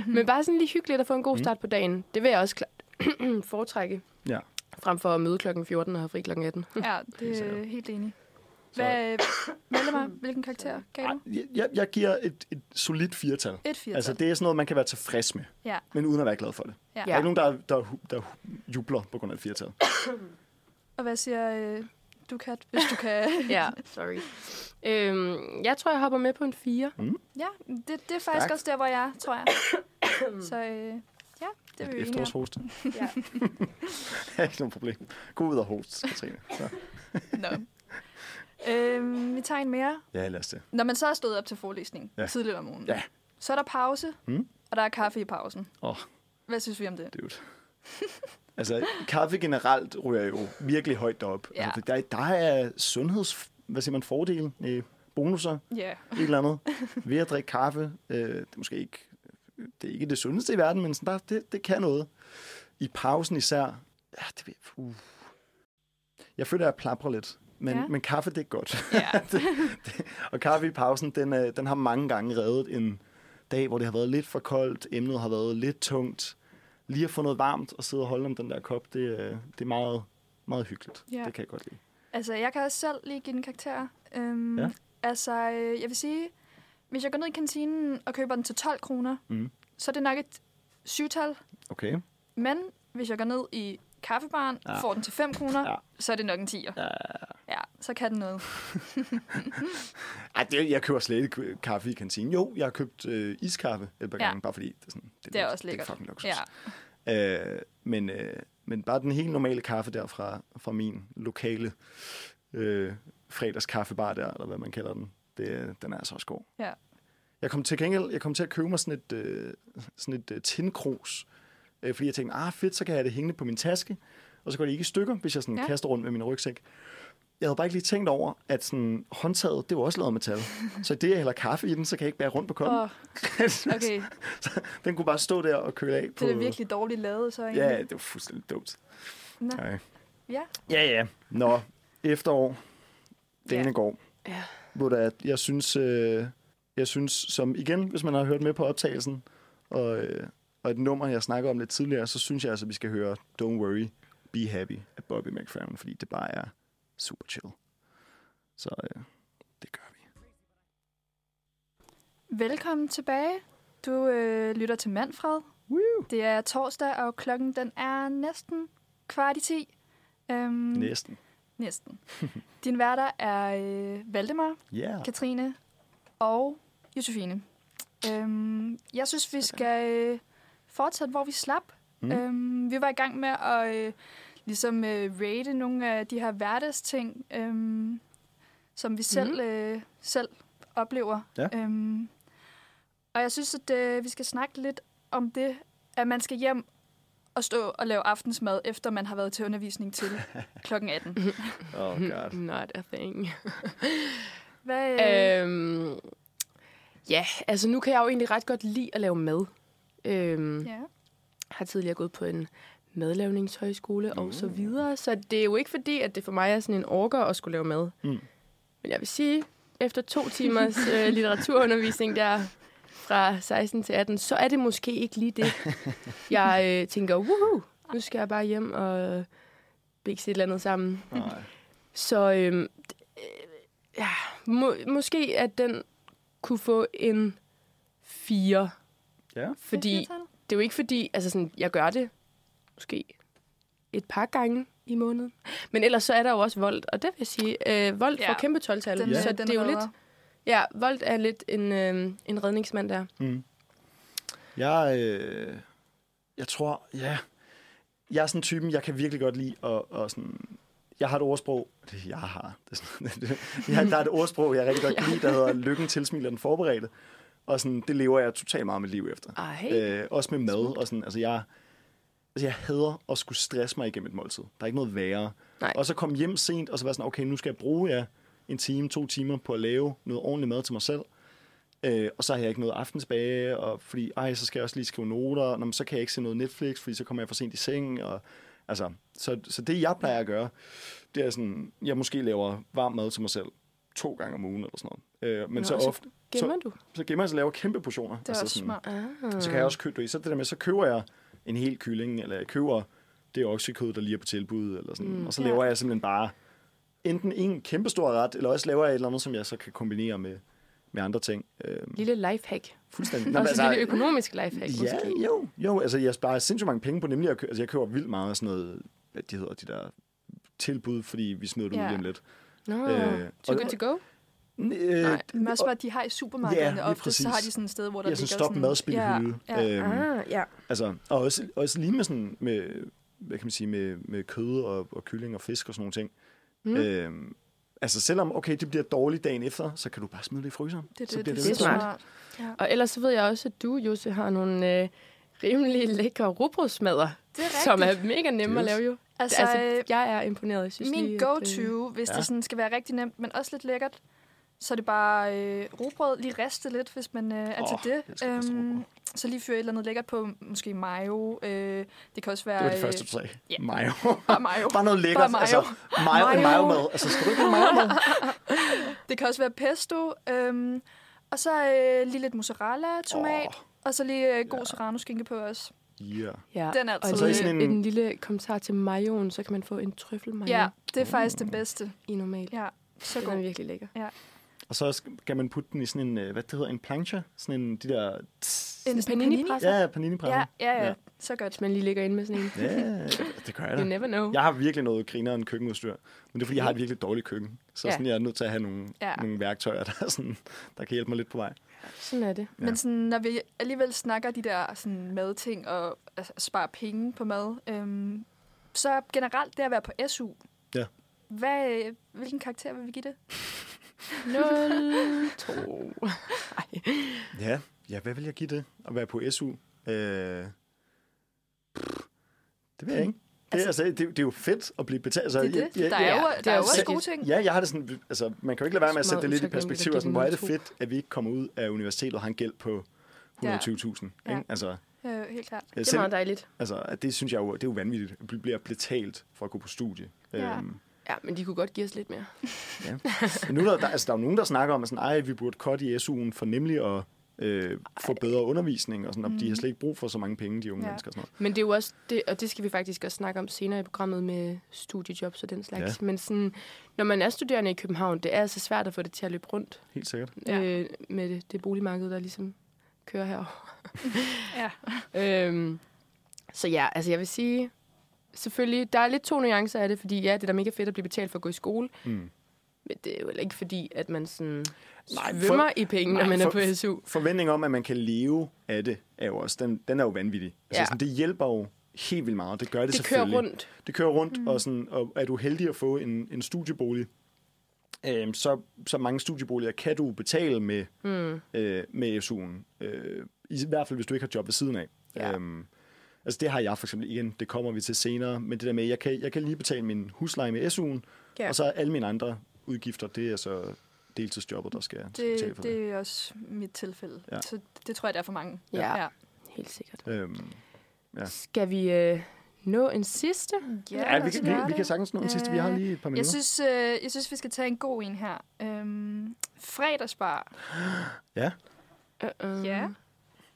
Men bare sådan lige hyggeligt at få en god start mm. på dagen. Det vil jeg også klart foretrække, ja. Frem for at møde klokken fjorten og have fri klokken atten. Ja, det er helt enig. Hvad, Valdemar, hvilken karakter gav du? Jeg, jeg giver et, et solidt firetal. Et firetal. Altså, det er sådan noget, man kan være tilfreds med, ja. Men uden at være glad for det. Ja. Der er ikke nogen, der, der, der jubler på grund af et firetal. Og hvad siger øh, du, Kat, hvis du kan? Ja, sorry. Øhm, jeg tror, jeg hopper med på en fire. Mm. Ja, det, det er faktisk tak. Også der, hvor jeg er, tror jeg. Så øh, ja, det vil vi efterårshoste. Ja. Det er ikke noget problem. Gå ud og hoste, Katrine. Nå. Øhm, vi tager en mere. Ja, lad os det. Når man så er stået op til forelæsning ja. Tidligt om morgenen, ja. Så er der pause, mm. og der er kaffe i pausen. Oh. Hvad synes vi om det? Dude. Altså, kaffe generelt ryger jo virkelig højt derop. Ja. Altså, der, der er sundheds... Hvad siger man? Fordele? Øh, bonusser? Yeah. Et eller andet. Ved at drikke kaffe. Øh, det er måske ikke det, er ikke det sundeste i verden, men sådan der, det, det kan noget. I pausen især... Ja, det ved uh. Jeg føler, at jeg plaprer lidt. Men, ja. Men kaffe, det er godt. Ja. det, det, og kaffe i pausen, den, den har mange gange reddet en dag, hvor det har været lidt for koldt, emnet har været lidt tungt. Lige at få noget varmt og sidde og holde om den der kop, det, det er meget, meget hyggeligt. Ja. Det kan jeg godt lide. Altså, jeg kan også selv lige give den karakter. Øhm, ja. Altså, jeg vil sige, hvis jeg går ned i kantinen og køber den til tolv kroner, mm. så er det nok et syvtal. Okay. Men hvis jeg går ned i kaffebaren, ja. Får den til fem kroner, ja. Så er det nok en tier. Ja, ja, ja. Ja, så kan den noget. Ej, det, jeg køber slet ikke kaffe i kantinen. Jo, jeg har købt øh, iskaffe et par gange, ja. Bare fordi det er sådan... Det, det er også lækkert. Det er fucking luksus. Ja. Øh, men, øh, men bare den helt normale kaffe der fra, fra min lokale øh, fredagskaffebar der, eller hvad man kalder den, det, den er altså også god. Ja. Jeg kom til gengæld, jeg kom til at købe mig sådan et, øh, sådan et øh, tindkrus, fordi jeg tænkte, ah fedt, så kan jeg have det hængende på min taske, og så går det ikke i stykker, hvis jeg sådan ja. Kaster rundt med min rygsæk. Jeg havde bare ikke lige tænkt over, at sådan, håndtaget, det var også lavet af metal. Så det, jeg hælder kaffe i den, så kan jeg ikke bære rundt på kolben. Oh. Okay. Så den kunne bare stå der og køle af. På... Det er virkelig dårligt lavet, så egentlig. Ja, det var fuldstændig dumt. Nå. Okay. Ja. Ja, ja. Nå, efterår. Denne ja. Går. Ja. Hvor der, jeg synes, øh, jeg synes, som igen, hvis man har hørt med på optagelsen, og... Øh, og et nummer, jeg snakker om lidt tidligere, så synes jeg altså, at vi skal høre Don't Worry, Be Happy af Bobby McFerrin, fordi det bare er super chill. Så øh, det gør vi. Velkommen tilbage. Du øh, lytter til Manfred. Woo! Det er torsdag, og klokken den er næsten kvart i ti. Øhm, næsten. Næsten. Din værter er øh, Valdemar, yeah. Katrine og Josefine. Øhm, jeg synes, vi skal... Øh, fortsat, hvor vi slap. Mm. Øhm, vi var i gang med at øh, ligesom øh, rate nogle af de her hverdagsting, øhm, som vi selv, mm. øh, selv oplever. Ja. Øhm, og jeg synes, at øh, vi skal snakke lidt om det, at man skal hjem og stå og lave aftensmad, efter man har været til undervisning til klokken atten. Oh god. Not a thing. Hvad, øh... øhm, ja, altså nu kan jeg jo egentlig ret godt lide at lave mad. Øhm, yeah. Har tidligere gået på en madlavningshøjskole mm. og så videre. Så det er jo ikke fordi, at det for mig er sådan en orker at skulle lave mad. Mm. Men jeg vil sige, efter to timers øh, litteraturundervisning der fra seksten til atten, så er det måske ikke lige det. Jeg øh, tænker, woohoo, nu skal jeg bare hjem og bikse et eller andet sammen. Nej. Så øh, øh, ja, må, måske at den kunne få en fire. Ja. Fordi det er jo ikke fordi, altså sådan, jeg gør det måske et par gange i måneden. Men ellers så er der jo også Volt, og det vil jeg sige, øh, Volt ja. Får kæmpe tolv-tal. Den, ja. Så den det er jo redder. Lidt, ja, Volt er lidt en, øh, en redningsmand der. Mm. Jeg, øh, jeg tror, ja, jeg er sådan en typen, jeg kan virkelig godt lide at, og sådan, jeg har et ordsprog, det jeg har, det er sådan, det, jeg, der er et ordsprog, jeg rigtig godt kan lide, der hedder lykken tilsmiler den forberedte. Og sådan, det lever jeg totalt meget mit liv efter. Øh, også med mad. Og sådan, altså, jeg, altså, jeg hader at skulle stresse mig igennem et måltid. Der er ikke noget værre. Nej. Og så komme hjem sent, og så være sådan, okay, nu skal jeg bruge ja, en time, to timer på at lave noget ordentligt mad til mig selv. Øh, og så har jeg ikke noget aften tilbage, og fordi, ej, så skal jeg også lige skrive noter. Nå, men så kan jeg ikke se noget Netflix, fordi så kommer jeg for sent i seng. Og, Altså, så, så det, jeg plejer at gøre, det er sådan, jeg måske laver varm mad til mig selv to gange om ugen eller sådan noget. Øh, men nå, så ofte... Gemmer så, du? Så gemmer jeg, så laver kæmpe portioner. Det er altså også smart. Ah. Så kan jeg også købe det. Så det der med, så køber jeg en hel kylling, eller jeg køber det oksekød, der lige er på tilbud, eller sådan. Mm, og så laver ja. jeg simpelthen bare enten en kæmpe stor ret, eller også laver jeg et eller andet, som jeg så kan kombinere med, med andre ting. Lille lifehack. Fuldstændig. Nå, også altså, lille økonomisk lifehack. Ja, måske. jo. jo altså, jeg sparer sindssygt mange penge på, nemlig at kø- altså, jeg køber vildt meget af sådan noget, hvad de hedder, de der tilbud, fordi vi smider det ja. ud lige om lidt. Nå, øh, so good to go? Øh, Nej, men også bare, at de har i supermarkederne ja, ofte, så har de sådan et sted, hvor der ja, ligger sådan... Ja, så stop madspil i hylde. Ja, ja. Altså, og også, også lige med sådan, med, hvad kan man sige, med, med kød og, og kylling og fisk og sådan nogle ting. Mm. Øh, altså, selvom, okay, det bliver dårligt dagen efter, så kan du bare smide det i fryseren. Det, det, så bliver det, det, det, det er smart. Ja. Og ellers så ved jeg også, at du, Jose, har nogle øh, rimelig lækre rugbrødsmadder, som er mega nemme at lave jo. Altså, altså, jeg er imponeret. Jeg synes, min lige, go-to, at, øh, hvis ja. det sådan skal være rigtig nemt, men også lidt lækkert, så er det bare øh, rugbrød, lige riste lidt, hvis man øh, er oh, til det. Øhm, så lige fyre et eller andet lækkert på, måske mayo. Øh, det kan også være... Det var det første, du sagde. Yeah. Mayo. Bare mayo. Bare noget lækkert. Bare mayo. Altså, mayo, mayo mad. Altså, skal du ikke have mayo mad? Det kan også være pesto. Øhm, og så øh, lige lidt mozzarella, tomat. Oh. Og så lige øh, god yeah. serrano-skinke på os. Yeah. Ja, den er altid. Og så altså, en, en lille kommentar til mayoen, så kan man få en trøffelmayo. Ja, det er mm. faktisk den bedste. I normalt. Ja, så god. Den er virkelig lækker. Ja. Og så kan man putte den i sådan en, hvad det hedder, en plancha? Sådan en, de der... Tss. En panini-presser? Ja, panini-presser. Ja, ja, ja, ja. Så godt, man lige ligger ind med sådan en. Ja, det gør jeg da. You never know. Jeg har virkelig noget grineren køkkenudstyr, men det er, fordi jeg har et virkelig dårligt køkken. Så sådan, jeg er nødt til at have nogle, ja. nogle værktøjer, der, sådan, der kan hjælpe mig lidt på vej. Sådan er det. Ja. Men sådan, når vi alligevel snakker de der sådan, madting og altså, sparer penge på mad, øhm, så generelt det at være på S U. Ja. Hvad, hvilken karakter vil vi give det? nul to ja, ja, hvad vil jeg give det? At være på S U? Øh, pff, det ved jeg ikke. Det, altså, altså, det, det er jo fedt at blive betalt. Altså, det er det. Jeg, jeg, der er jo, der er jo også gode ting. Ja, jeg har det sådan, altså, man kan jo ikke lade være med at sætte det lidt i perspektiv. Sådan, hvor er det fedt, at vi ikke kommer ud af universitetet og har en gæld på et hundrede og tyve tusind. Ja. Altså, ja, helt klart. Selv, det er meget dejligt. Altså, det synes jeg jo, det er jo vanvittigt. At blive betalt for at gå på studie. Ja. Øhm, Ja, men de kunne godt give os lidt mere. Ja. Men nu der, der, altså, der er jo nogen, der snakker om, at sådan, ej, vi burde cutte i S U'en for nemlig at øh, få bedre undervisning, og, sådan, og mm. de har slet ikke brug for så mange penge, de unge ja. mennesker. Og sådan noget. Men det er jo også, det, og det skal vi faktisk også snakke om senere i programmet med studiejobs og den slags. Ja. Men sådan, når man er studerende i København, det er altså svært at få det til at løbe rundt. Helt sikkert. Øh, med det, det boligmarked, der ligesom kører herover. ja. øhm, så ja, altså jeg vil sige... Selvfølgelig, der er lidt to nuancer af det, fordi ja, det er da mega fedt at blive betalt for at gå i skole. Mm. Men det er jo ikke fordi, at man sådan svømmer i penge, nej, når man for, er på S U. Forventning om, at man kan leve af det, er jo også, den, den er jo vanvittig. Altså, ja. sådan, det hjælper jo helt vildt meget, det gør det, det selvfølgelig. Det kører rundt. Det kører rundt, mm. og, sådan, og er du heldig at få en, en studiebolig, øh, så, så mange studieboliger kan du betale med, mm. øh, med S U'en. Øh, I hvert fald, hvis du ikke har job ved siden af. Ja. Øh, Altså det har jeg for eksempel igen, det kommer vi til senere, men det der med, at jeg kan, jeg kan lige betale min husleje med S U'en, ja. og så alle mine andre udgifter, det er så deltidsjobbet, der skal det, betale for det. Det er også mit tilfælde, ja. så det tror jeg, der er for mange. Ja, ja. helt sikkert. Øhm, ja. Skal vi øh, nå en sidste? Ja, ja vi, kan, vi, vi kan sagtens nå en øh, sidste, vi har lige et par minutter. Jeg synes, øh, jeg synes vi skal tage en god en her. Øhm, fredagsbar. Ja. Uh-uh. Ja.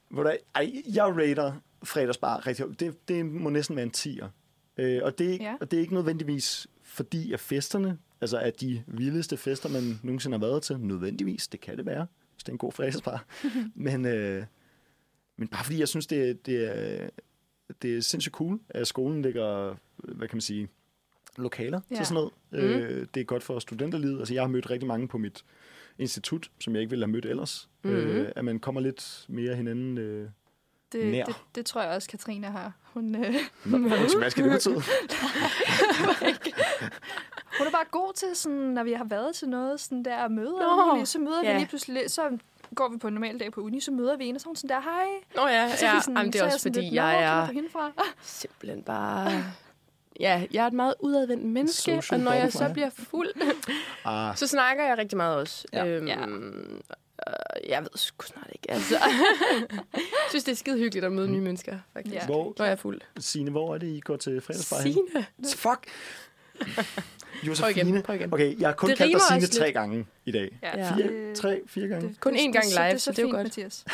Hvordan, ej, jeg rater... fredagsbar, rigtig, det, det må næsten være en tier. Øh, og, det, ja. og det er ikke nødvendigvis fordi, at festerne, altså at de vildeste fester, man nogensinde har været til, nødvendigvis, det kan det være, hvis det er en god fredagsbar. men, øh, men bare fordi, jeg synes, det, det, er, det er sindssygt cool, at skolen ligger, hvad kan man sige, lokaler ja. til sådan noget. Mm. Øh, det er godt for studenterlivet. Altså, jeg har mødt rigtig mange på mit institut, som jeg ikke ville have mødt ellers. Mm-hmm. Øh, at man kommer lidt mere hinanden... Øh, Det, det, det tror jeg også, Katrine har. Hun, øh... Nå, hvad skal det betyde? Hun er bare god til, sådan, når vi har været til noget sådan der møder, no. så møder yeah. vi lige pludselig, så går vi på en normal dag på uni, så møder vi en, og så hun sådan der, hej. Nå oh, ja, og så ja. Sådan, jamen, det er så også sådan, fordi, jeg er simpelthen bare... Ja, jeg er et meget udadvendt menneske, social og når jeg så bliver fuld, ah. så snakker jeg rigtig meget også. Ja. Øhm, ja. Jeg ved sgu snart ikke. Altså. Jeg synes, det er skide hyggeligt at møde nye mennesker, faktisk. Ja. Hvor, når jeg er fuld. Signe, hvor er det, I går til fredagsfejring? Signe? Fuck! Josefine. Prøv igen, prøv igen. Okay, jeg har kun det kaldt dig Signe tre lidt. Gange i dag. Ja. Ja. Fire, tre, fire gange. Det, kun én gang live, så det er jo godt. Mathias.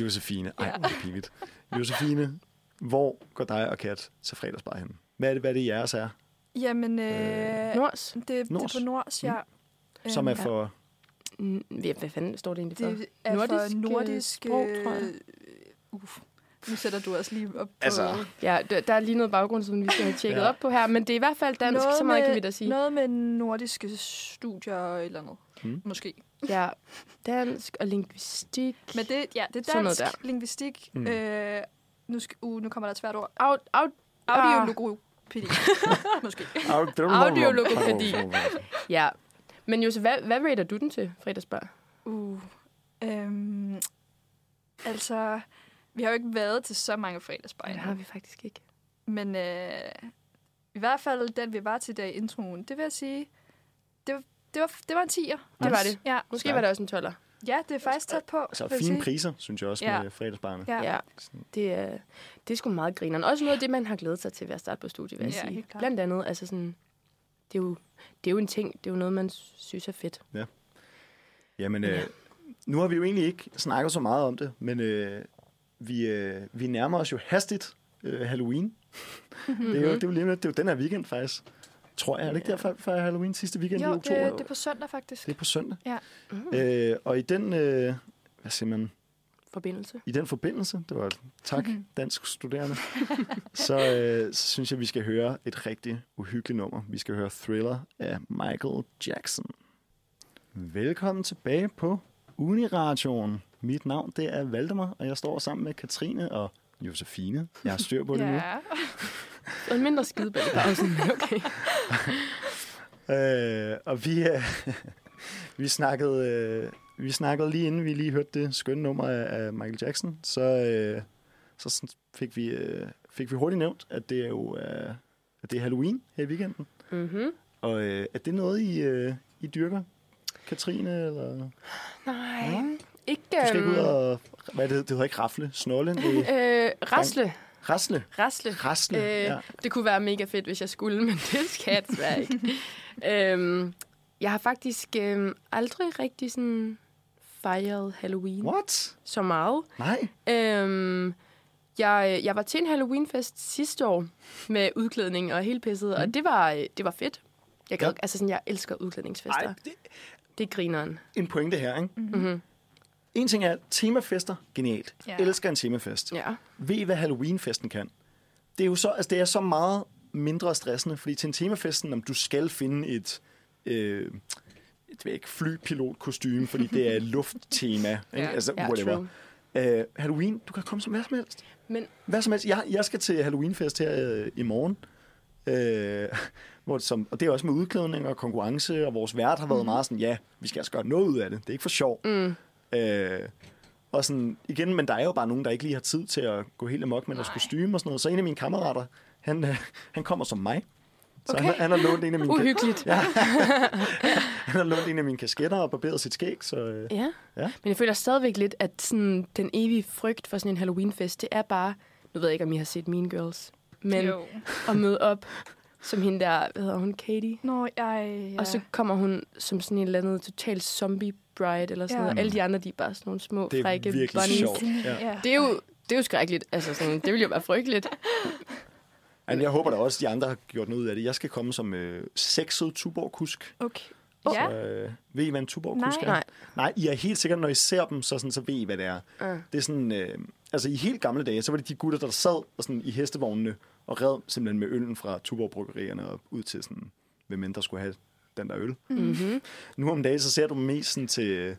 Josefine. Ej, det er pinligt. Josefine, hvor går dig og Kat til fredagsbar henne? Hvad er det, hvad det jeres er? Jamen, øh, Nords. Det, det er på Nords, ja. Mm. Som er for... Ja. Hvad fanden står det egentlig for? Det er nordisk, for nordisk sprog, tror jeg. Uff. Nu sætter du også lige op på... Altså. Ja, der er lige noget baggrund, som vi skal have tjekket ja. Op på her, men det er i hvert fald dansk, noget så meget med, kan vi da sige. Noget med nordiske studier eller noget, hmm. måske. Ja, dansk og lingvistik. Men det, ja, det er dansk, lingvistik. Mm. Øh, nu, sk- uh, nu kommer der et svært ord. Au, au, audiologopædi. måske. Audiologopædi. Ja. Men Josef, hvad, hvad rater du den til, fredagsbar? Uh, øhm, altså, vi har jo ikke været til så mange fredagsbar. Det har vi faktisk ikke. Men øh, i hvert fald den, vi var til der i introen, det vil jeg sige, det, det, var, det var en tier. Det var det. Ja. Måske ja. Var det også en toller. Ja, det er faktisk tæt på. Så altså, fine priser, synes jeg også, ja. Med fredagsbarne. Ja, ja. Det, er, det er sgu meget grineren. Også noget af det, man har glædet sig til ved at starte på studie, vil jeg ja, sige. Blandt andet, altså sådan... Det er, jo, det er jo en ting, det er jo noget, man synes er fedt. Ja. Jamen, øh, nu har vi jo egentlig ikke snakket så meget om det, men øh, vi, øh, vi nærmer os jo hastigt øh, Halloween. Mm-hmm. Det, er jo, det, er jo, det er jo den her weekend faktisk, tror jeg. Er det ikke derfor for Halloween sidste weekend jo, i oktober? Jo, det er på søndag faktisk. Det er på søndag. Ja. Mm-hmm. Øh, og i den, øh, hvad siger man? Forbindelse. I den forbindelse, det var tak, mm-hmm. dansk studerende, så, øh, så synes jeg, vi skal høre et rigtig uhyggeligt nummer. Vi skal høre Thriller af Michael Jackson. Velkommen tilbage på Uni Radioen. Mit navn, det er Valdemar, og jeg står sammen med Katrine og Josefine. Jeg har styr på det nu. Ja. Og en mindre skidebæl. Okay. øh, og vi, øh, vi snakkede... Øh, Vi snakkede lige inden vi lige hørte det skønne nummer af Michael Jackson, så, øh, så fik, vi, øh, fik vi hurtigt nævnt, at det er jo øh, at det er Halloween her i weekenden. Mm-hmm. Og øh, er det noget, I, øh, I dyrker, Katrine? Eller? Nej, ja? Ikke... Du skal ikke ud og... Hvad det, det hedder ikke rafle, snolle? Øh, rasle. Rasle? Rasle. Rasle, øh, ja. Det kunne være mega fedt, hvis jeg skulle, men det skal jeg desværre ikke. øhm, jeg har faktisk øh, aldrig rigtig sådan... fejrede Halloween. What? Så meget. Nej. Øhm, jeg, jeg var til en Halloweenfest sidste år med udklædning og hele pisset, mm. og det var, det var fedt. Jeg, gad, ja. altså sådan, jeg elsker udklædningsfester. Ej, det... det er grineren. En pointe her, ikke? Mm-hmm. En ting er, temafester, genialt. Ja. Elsker en temafest. Ja. Ved I, hvad Halloweenfesten kan? Det er jo så, altså, det er så meget mindre stressende, fordi til en temafesten, om du skal finde et... Øh, det er ikke flypilotkostyme, fordi det er lufttema, ikke? Yeah, altså yeah, whatever. Uh, Halloween, du kan komme som hvad som helst. Men hvad som helst. Jeg, jeg skal til Halloweenfest her uh, i morgen, uh, hvor det som, og det er også med udklædning og konkurrence, og vores vært har været mm. meget sådan, ja, vi skal altså gøre noget ud af det. Det er ikke for sjov. Mm. Uh, og sådan, igen, men der er jo bare nogen, der ikke lige har tid til at gå helt amok med deres kostyme og sådan noget. Så en af mine kammerater, han, uh, han kommer som mig. Så okay. han, han har lånt en af mine uhyggeligt. Ja. Han har lånt en af mine kasketter og barberet sit skæg, så øh, ja. ja. Men jeg føler stadigvæk lidt, at sådan, den evige frygt for sådan en Halloweenfest, det er bare, nu ved jeg ikke om I har set Mean Girls, men jo. At møde op som hende der, hvad hedder hun, Katie? Nå, jeg, ja. Og så kommer hun som sådan en eller anden total zombie bride eller sådan ja. Noget. Alle de andre, de er bare sådan nogle små frække bunnies. Det er virkelig bunnies. Sjovt. Ja. Det er jo det er jo skrækkeligt. Altså sådan, det vil jo være frygteligt. Men jeg håber da også, at de andre har gjort noget ud af det. Jeg skal komme som øh, sexet Tuborg-kusk. Okay. Oh. Så, øh, ved I, hvad en Tuborg-kusk er? Nej. Nej, I er helt sikkert, når I ser dem, så, sådan, så ved I, hvad det er. Uh. Det er sådan... Øh, altså, i helt gamle dage, så var det de gutter, der sad og sådan, i hestevognene og red simpelthen med øllen fra Tuborg-bryggerierne og ud til, sådan, hvem end der skulle have den der øl. Mm-hmm. Nu om dagen, så ser du dem mest sådan, til...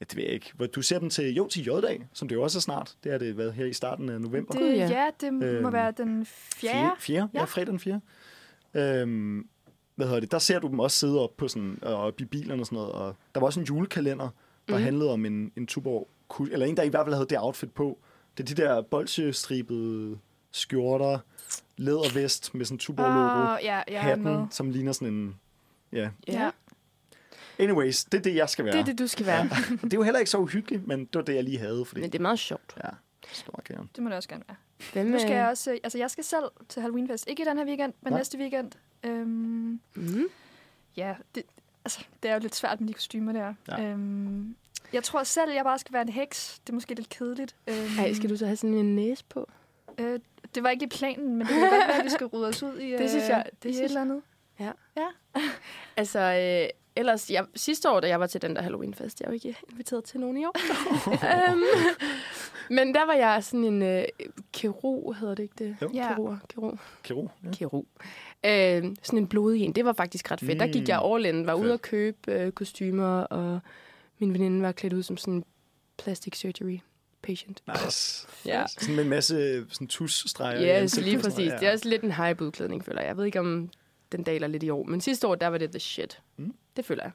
Ja, det ved jeg ikke. Du ser dem til, jo, til J-dag, som det jo også er snart. Det har det været her i starten af november. Det, ja, det må øhm, være den fjerde. fjerde Ja, ja, fredag den fjerde Øhm, hvad hedder det? Der ser du dem også sidde op på sådan, op i bilerne og sådan noget. Og der var også en julekalender, der mm. handlede om en, en Tuborg, eller en, der i hvert fald havde det outfit på. Det er de der bolsjestribede skjorter, lædervest med sådan en Tuborg-logo, uh, yeah, yeah, hatten, som ligner sådan en... Ja. Yeah. Yeah. Anyways, det er det, jeg skal være. Det er det, du skal være. Ja. Det er jo heller ikke så uhyggeligt, men det var det, jeg lige havde. Fordi... Men det er meget sjovt. Ja, stor gerne. Det må det også gerne være. Hvem, nu skal jeg også... Altså, jeg skal selv til Halloweenfest. Ikke i den her weekend, men nej, næste weekend. Øhm, mm. Ja, det, altså, det er jo lidt svært med de kostymer der. Ja. Øhm, jeg tror selv, jeg bare skal være en heks. Det er måske lidt kedeligt. Øhm, Ej, skal du så have sådan en næse på? Øh, det var ikke i planen, men det kunne godt være, at vi skal rydde os ud i, det synes jeg, det i synes et eller andet. Ja. Ja. Altså, øh, ellers, jeg, sidste år, da jeg var til den der Halloweenfest, jeg var ikke inviteret til nogen i år. um, men der var jeg sådan en øh, kerug, hedder det ikke det? Ja. Kerug. Kerug. Kerug, ja. Kerug. Øh, sådan en blodig en. Det var faktisk ret fedt. Mm. Der gik jeg all in, var ude at købe øh, kostymer, og min veninde var klædt ud som sådan en plastic surgery patient. Nice. Ja. Sådan med en masse sådan tusstreger. Ja, yes, lige præcis. Ja. Det er også lidt en hype-udklædning, føler jeg. Jeg ved ikke, om den daler lidt i år. Men sidste år, der var det the shit. Mm. Det føler jeg.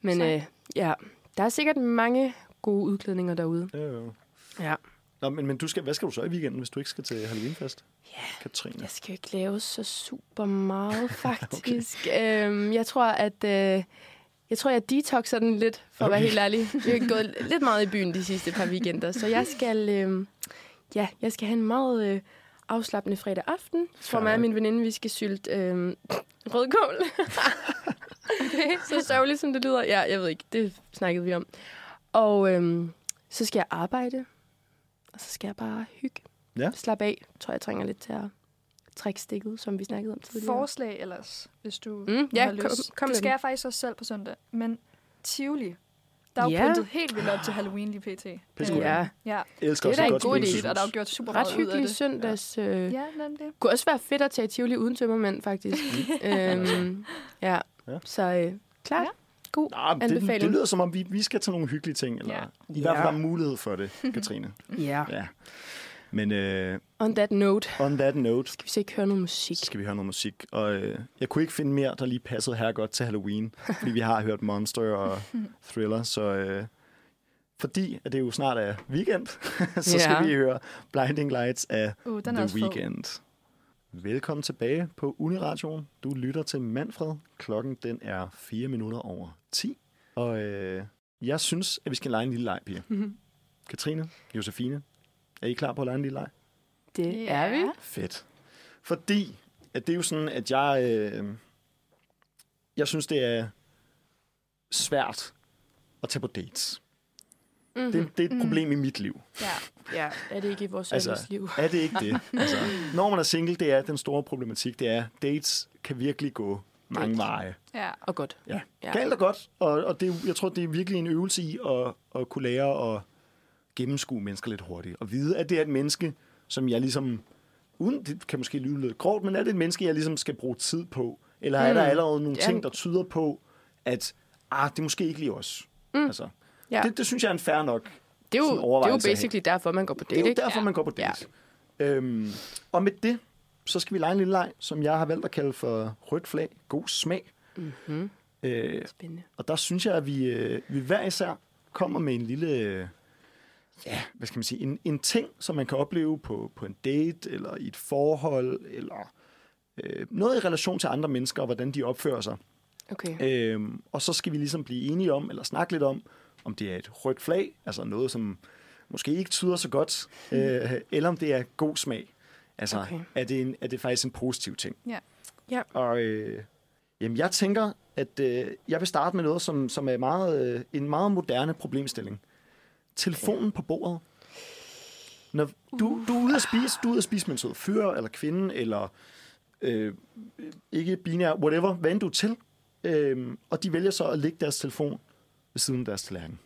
Men øh, ja, der er sikkert mange gode udklædninger derude. Ja, jo. Ja. Nå, men, men du skal, hvad skal du så i weekenden, hvis du ikke skal til Halloweenfest? Ja, yeah, Katrine. Jeg skal jo ikke lave så super meget, faktisk. Okay. Øhm, jeg tror, at... Øh, Jeg tror, jeg detoxer den lidt, for at okay. være helt ærlig. Jeg har gået lidt meget i byen de sidste par weekender, så jeg skal, øh, ja, jeg skal have en meget øh, afslappende fredag aften. For mig og min veninde, vi skal sylte øh, rødkål. Okay, så sørgeligt, som det lyder. Ja, jeg ved ikke, det snakkede vi om. Og øh, så skal jeg arbejde, og så skal jeg bare hygge. Ja. Slappe af, tror jeg, jeg trænger lidt til at... trækstikket, som vi snakkede om tidligere. Forslag ellers, hvis du mm, ja, har lyst. Kom, kom det skal jeg faktisk også selv på søndag. Men Tivoli, der er jo yeah. pyntet helt vildt op til Halloween lige pt. Pisse godt. Ja. Ja. Det er da en god idé, og der er gjort super meget ud af det. Ret hyggelige søndags. Ja, øh, ja det kunne også være fedt at tage Tivoli uden tømmermænd, faktisk. øhm, ja. ja, så øh, klart. Ja. God Nå, anbefaling. Det, det lyder som om, vi, vi skal tage nogle hyggelige ting, eller ja. i hvert fald ja. har mulighed for det, Katrine. ja. ja. Men, øh, on that note. On that note. Skal vi så ikke høre noget musik? Skal vi høre noget musik. Og øh, jeg kunne ikke finde mere, der lige passede her godt til Halloween. fordi vi har hørt Monster og Thriller. Så øh, fordi at det jo snart er weekend, så skal yeah. vi høre Blinding Lights af uh, The Weeknd. Velkommen tilbage på Uni Radioen. Du lytter til Manfred. Klokken den er fire minutter over ti. Og øh, jeg synes, at vi skal lege en lille leg, piger. Mm-hmm. Katrine, Josefine. Er I klar på at lege en lille leg? Det er vi. Fedt. Fordi at det er jo sådan, at jeg... Øh, jeg synes, det er svært at tage på dates. Mm-hmm. Det, det er et problem mm-hmm. i mit liv. Ja. ja, er det ikke i vores altså, liv? Er det ikke det? Altså, når man er single, det er den store problematik. Det er, dates kan virkelig gå mange dates. veje. Ja, og godt. Ja. Ja. Galt og godt. Og, og det, jeg tror, det er virkelig en øvelse i at, at kunne lære at... gennemskue mennesker lidt hurtigt, og vide, at det er et menneske, som jeg ligesom, uden, det kan måske lyde lidt grovt, men er det et menneske, jeg ligesom skal bruge tid på? Eller mm. er der allerede nogle yeah. ting, der tyder på, at ah, det er måske ikke lige os? Mm. Altså, yeah. det, det synes jeg er en fair nok det er jo, overvejelse. Det er jo basically derfor, man går på date. Det er jo derfor, ja. man går på date. Ja. Øhm, og med det, så skal vi lege en lille leg, som jeg har valgt at kalde for rødt flag, god smag. Mm-hmm. Øh, Spændende. Og der synes jeg, at vi, øh, vi hver især kommer med en lille... Øh, Ja, hvad skal man sige, en, en ting, som man kan opleve på, på en date, eller i et forhold, eller øh, noget i relation til andre mennesker, og hvordan de opfører sig. Okay. Øhm, og så skal vi ligesom blive enige om, eller snakke lidt om, om det er et rødt flag, altså noget, som måske ikke tyder så godt, mm. øh, eller om det er god smag. Altså, okay. er, det en, er det faktisk en positiv ting? Ja. Yeah. Yeah. Og øh, jamen, jeg tænker, at øh, jeg vil starte med noget, som, som er meget, øh, en meget moderne problemstilling. Telefonen okay. på bordet. Når du, du er ude at spise, du er ude at spise med en sød fyr, eller kvinde, eller øh, ikke binær, whatever, hvad end du er til. Øh, og de vælger så at lægge deres telefon ved siden af deres tallerken.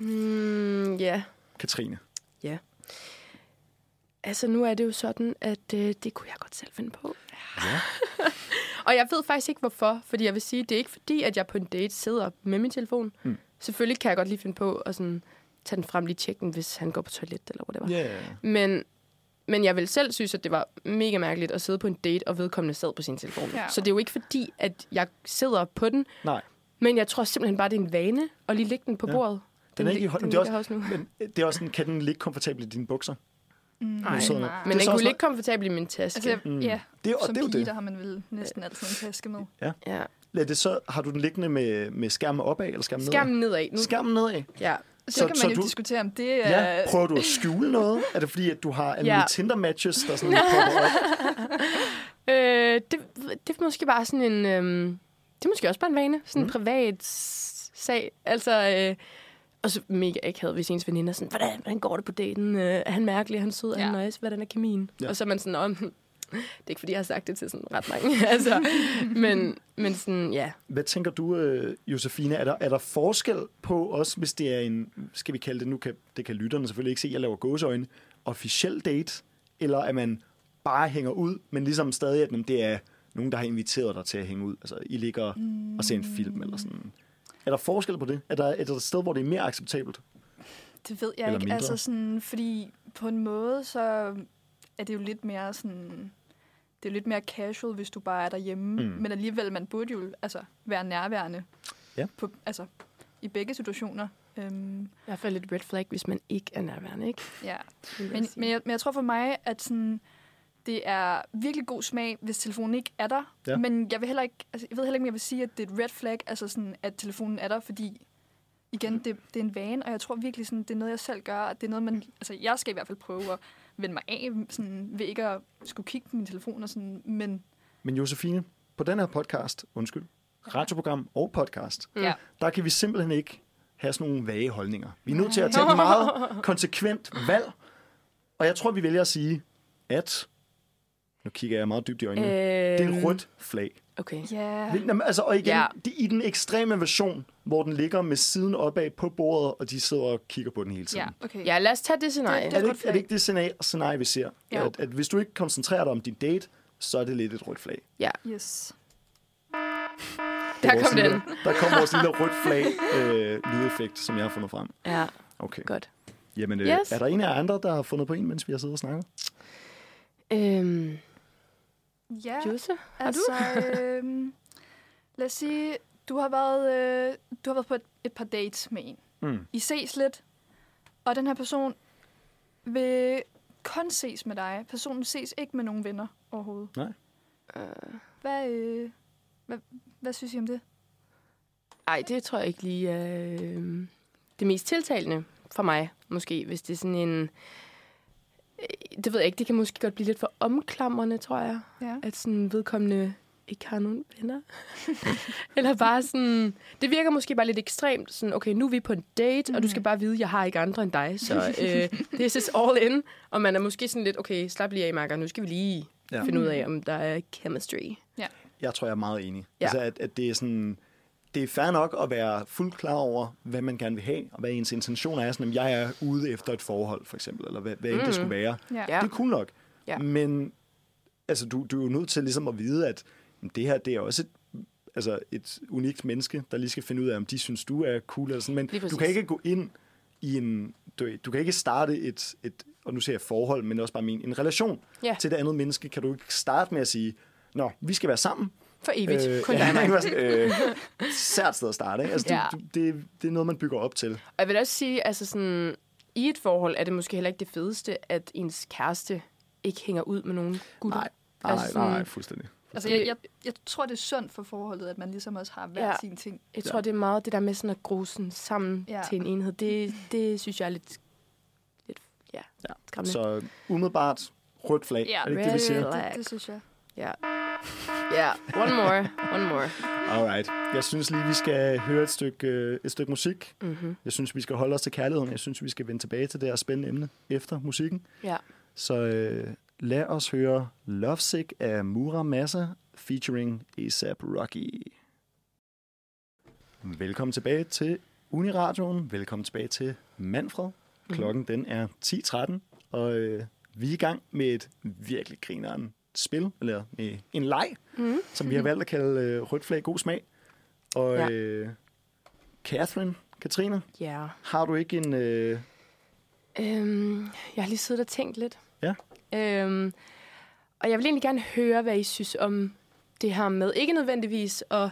Ja. Mm, yeah. Katrine. Ja. Yeah. Altså, nu er det jo sådan, at øh, det kunne jeg godt selv finde på. Ja. Og jeg ved faktisk ikke, hvorfor. Fordi jeg vil sige, det er ikke fordi, at jeg på en date sidder med min telefon. Mm. Selvfølgelig kan jeg godt lige finde på at sådan, tage den frem lige tjekken, hvis han går på toilettet eller whatever. Yeah. Men, men jeg vil selv synes, at det var mega mærkeligt at sidde på en date, og vedkommende sad på sin telefon. Yeah. Så det er jo ikke fordi, at jeg sidder på den. Nej. Men jeg tror simpelthen bare, det er en vane at lige lægge den på ja. bordet. Den, den er ikke i hånden. Det er også, men det er også sådan, kan den ligge komfortabelt i dine bukser? Nej, nej. Men den kunne ligge noget... komfortabelt i min taske. Altså, mm. ja, det er, som det er pige, det. Der har man vel næsten altid en taske med. Ja. Ja. lad det så, har du den liggende med, med skærmen opad eller skærmen, skærmen nedad? nedad. Nu... Skærmen nedad. Ja. Så, så kan man så jo du... diskutere, om det er... Ja, prøver du at skjule noget? Er det fordi, at du har alle ja. Tinder-matches, der sådan popper op? øh, det, det er måske bare sådan en... Øhm, det er måske også bare en vane. Sådan mm. en privat sag. Altså... Øh, og så mega akavet, hvis ens veninder sådan, hvordan, hvordan går det på daten? Øh, er han mærkelig? Er han sød? Ja. Er han nice? Hvordan er kemien? Ja. Og så er man sådan om... Det er ikke, fordi jeg har sagt det til sådan ret mange. altså, men, men sådan, ja. Hvad tænker du, Josefine? Er der, er der forskel på os, hvis det er en, skal vi kalde det nu, kan, det kan lytterne selvfølgelig ikke se, jeg laver gåseøjne, officiel date, eller at man bare hænger ud, men ligesom stadig, at det er nogen, der har inviteret dig til at hænge ud. Altså, I ligger mm. og ser en film eller sådan. Er der forskel på det? Er der, er der et sted, hvor det er mere acceptabelt? Det ved jeg eller ikke. Altså sådan, fordi på en måde, så... at det er jo lidt mere sådan, det er lidt mere casual, hvis du bare er derhjemme, mm. men alligevel man burde jo altså være nærværende, ja. På, altså i begge situationer. Øhm. I hvert fald lidt red flag, hvis man ikke er nærværende, ikke? Ja. Men, men, jeg, men jeg tror for mig, at sådan, det er virkelig god smag, hvis telefonen ikke er der, ja. Men jeg vil heller ikke, altså, jeg ved heller ikke, om jeg vil sige, at det er et red flag, altså sådan, at telefonen er der, fordi igen det, det er en vane, og jeg tror virkelig sådan, det er noget jeg selv gør, og det er noget man, altså jeg skal i hvert fald prøve at vende mig af, sådan, ved ikke at skulle kigge på min telefon og sådan, men... Men Josefine, på den her podcast, undskyld, radioprogram og podcast, ja. Der kan vi simpelthen ikke have sådan nogle vage holdninger. Vi er nødt til at tage et meget konsekvent valg, og jeg tror, vi vælger at sige, at... Nu kigger jeg meget dybt i øjnene. Øh... Det er et rødt flag. Okay. Yeah. Altså, og igen, yeah. det er i den ekstreme version, hvor den ligger med siden opad på bordet, og de sidder og kigger på den hele tiden. Yeah. Okay. Ja, lad os tage det scenarie. Det, det er, er, det, er det ikke det scenarie, scenarie vi ser? Yeah. At, at hvis du ikke koncentrerer dig om din date, så er det lidt et rødt flag. Ja. Yeah. Yes. Der kom den. Der kom vores lille rødt flag øh, lydeffekt, som jeg har fundet frem. Ja, yeah. Okay. Godt. Jamen, øh, yes. Er der en af andre, der har fundet på en, mens vi har siddet og snakket? Øhm... Ja, Jose, altså, øh, lad os sige, du har været, øh, du har været på et, et par dates med en. Mm. I ses lidt, og den her person vil kun ses med dig. Personen ses ikke med nogen venner overhovedet. Nej. Uh. Hvad, øh, hvad, hvad synes I om det? Ej, det tror jeg ikke lige er øh, det mest tiltalende for mig, måske, hvis det er sådan en... Det ved jeg ikke, det kan måske godt blive lidt for omklamrende, tror jeg. Ja. At sådan vedkommende ikke har nogen venner. Eller bare sådan... Det virker måske bare lidt ekstremt. Sådan, okay, nu er vi på en date, mm. og du skal bare vide, jeg har ikke andre end dig. Så øh, this is all in. Og man er måske sådan lidt, okay, slap lige af, makker. Nu skal vi lige ja. Finde ud af, om der er chemistry. Ja. Jeg tror, jeg er meget enig. Ja. Altså, at, at det er sådan... Det er fair nok at være fuldt klar over, hvad man gerne vil have, og hvad ens intentioner er. Sådan, at jeg er ude efter et forhold, for eksempel, eller hvad, hvad mm. det skulle være. Yeah. Det er cool nok. Yeah. Men altså, du, du er jo nødt til ligesom at vide, at jamen, det her det er også et, altså, et unikt menneske, der lige skal finde ud af, om de synes, du er cool eller sådan. Men du kan ikke gå ind i en... Du, du kan ikke starte et, et, og nu siger jeg forhold, men også bare min, en relation yeah. til det andet menneske. Kan du ikke starte med at sige, nå, vi skal være sammen, for evigt. Øh, Kun ja, dig og mig. Øh, sært sted at starte. Ikke? Altså, ja. du, du, det, det er noget, man bygger op til. Og jeg vil også sige, altså sådan, i et forhold er det måske heller ikke det fedeste, at ens kæreste ikke hænger ud med nogen gutter. Nej, nej, altså, sådan, nej, fuldstændig. Altså, jeg, jeg, jeg tror, det er sundt for forholdet, at man ligesom også har hver ja. Sin ting. Jeg tror, det er meget det der med sådan at grusen sammen ja. Til en enhed. Det, det synes jeg er lidt, lidt ja, ja. skræmmende. Så umiddelbart rødt flag. Ja, er det ikke det, vi siger? Det, det synes jeg. Ja. Ja, yeah. one more, one more. Alright. Jeg synes lige, vi skal høre et stykke, et stykke musik. Mm-hmm. Jeg synes, vi skal holde os til kærligheden. Jeg synes, vi skal vende tilbage til det her spændende emne efter musikken. Yeah. Så øh, lad os høre Lovesick af Muram Massa featuring A$AP Rocky. Velkommen tilbage til Uni Radioen. Velkommen tilbage til Manfred. Klokken mm. den er ti tretten, og øh, vi er i gang med et virkelig grineren spil, eller øh, en leg, mm. som vi har valgt at kalde øh, rødt flag god smag. Og ja. øh, Katrine, Katrine, yeah. har du ikke en... Øh... Øhm, jeg har lige siddet og tænkt lidt. Ja. Øhm, og jeg vil egentlig gerne høre, hvad I synes om det her med ikke nødvendigvis at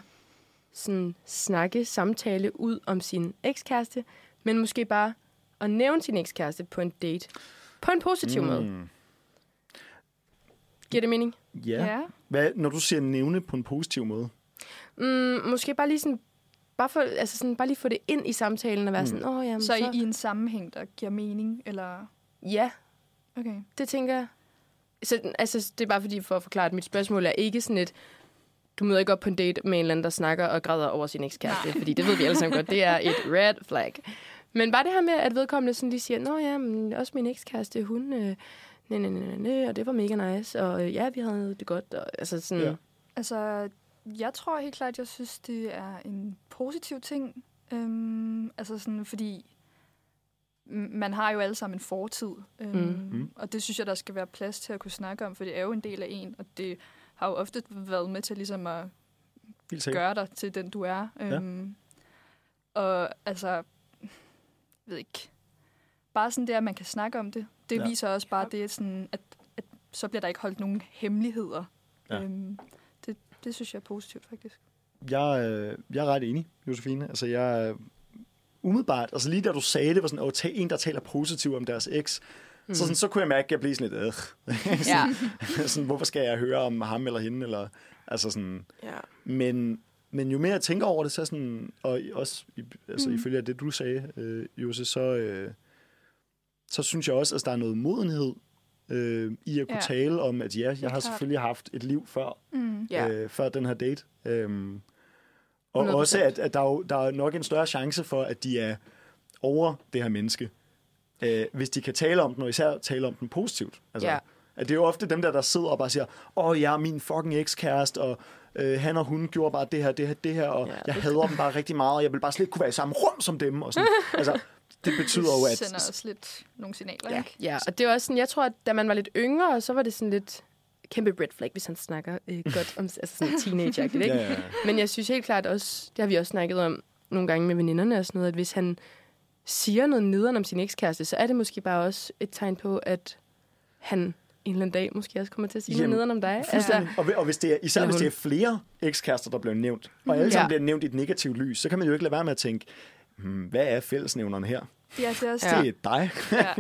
sådan, snakke, samtale ud om sin ekskæreste, men måske bare at nævne sin ekskæreste på en date. På en positiv mm. måde. Giver det mening? Ja. ja. Hvad, når du siger nævne på en positiv måde? Mm, måske bare lige sådan bare for altså sådan bare lige få det ind i samtalen og være mm. sådan, åh, oh, jamen, så, så i en sammenhæng der giver mening eller ja. Okay. Det tænker jeg. Så altså det er bare fordi for at forklare at mit spørgsmål er ikke sådan et du møder ikke op på en date med en eller anden, der snakker og græder over sin ekskæreste, fordi det ved vi alle sammen godt, det er et red flag. Men bare det her med, at vedkommende sådan lige siger, nå ja, men også min ekskæreste, hun, øh, næ, næ, næ, næ, og det var mega nice, og øh, ja, vi havde det godt. Og, altså, sådan. Ja. Altså, jeg tror helt klart, jeg synes, det er en positiv ting. Øhm, altså sådan, fordi man har jo alle sammen en fortid, øhm, mm. og det synes jeg, der skal være plads til at kunne snakke om, for det er jo en del af en, og det har jo ofte været med til ligesom at gøre dig til den, du er. Ja. Øhm, og altså, jeg ved ikke, bare sådan det, at man kan snakke om det, det ja. viser også bare det, sådan, at, at så bliver der ikke holdt nogen hemmeligheder. Ja. Øhm, det, det synes jeg er positivt, faktisk. Jeg, øh, jeg er ret enig, Josefine. Altså, jeg umiddelbart, altså lige da du sagde det, var sådan, åh, tag en, der taler positivt om deres eks. Mm. Så, sådan, så kunne jeg mærke, at jeg blev sådan lidt, sådan, sådan, hvorfor skal jeg høre om ham eller hende? Eller, altså sådan. Yeah. Men, men jo mere jeg tænker over det, så sådan, og også altså, mm. ifølge af det, du sagde, øh, Jose, så, øh, så synes jeg også, at der er noget modenhed øh, i at kunne yeah. tale om, at ja, jeg har selvfølgelig haft et liv før, mm. yeah. øh, før den her date. Øh, og hundrede procent. Også, at, at der, er, der er nok en større chance for, at de er over det her menneske. Øh, hvis de kan tale om den, og især tale om den positivt. Altså, yeah. at det er jo ofte dem der, der sidder og bare siger, åh, oh, jeg er min fucking ekskæreste, og øh, han og hun gjorde bare det her, det her, det her, og yeah. jeg hader dem bare rigtig meget, og jeg vil bare slet ikke kunne være i samme rum som dem. Og sådan. Altså, det betyder det jo, at... Det sender også lidt nogle signaler, ja. Ikke? Ja, og det er også sådan, jeg tror, at da man var lidt yngre, så var det sådan lidt kæmpe red flag, hvis han snakker øh, godt om altså sådan teenager, ikke? Ja, ja. Men jeg synes helt klart også, det har vi også snakket om nogle gange med veninderne og sådan noget, at hvis han... siger noget nederen om sin ekskæreste, så er det måske bare også et tegn på, at han en eller anden dag måske også kommer til at sige Jamen, noget nederen om dig. Altså, og, og hvis det er, især hvis det er flere ekskærester, der bliver nævnt, og alle sammen ja. bliver nævnt i et negativt lys, så kan man jo ikke lade være med at tænke, hmm, hvad er fællesnævneren her? Ja, det er også det. Det er dig. Ja.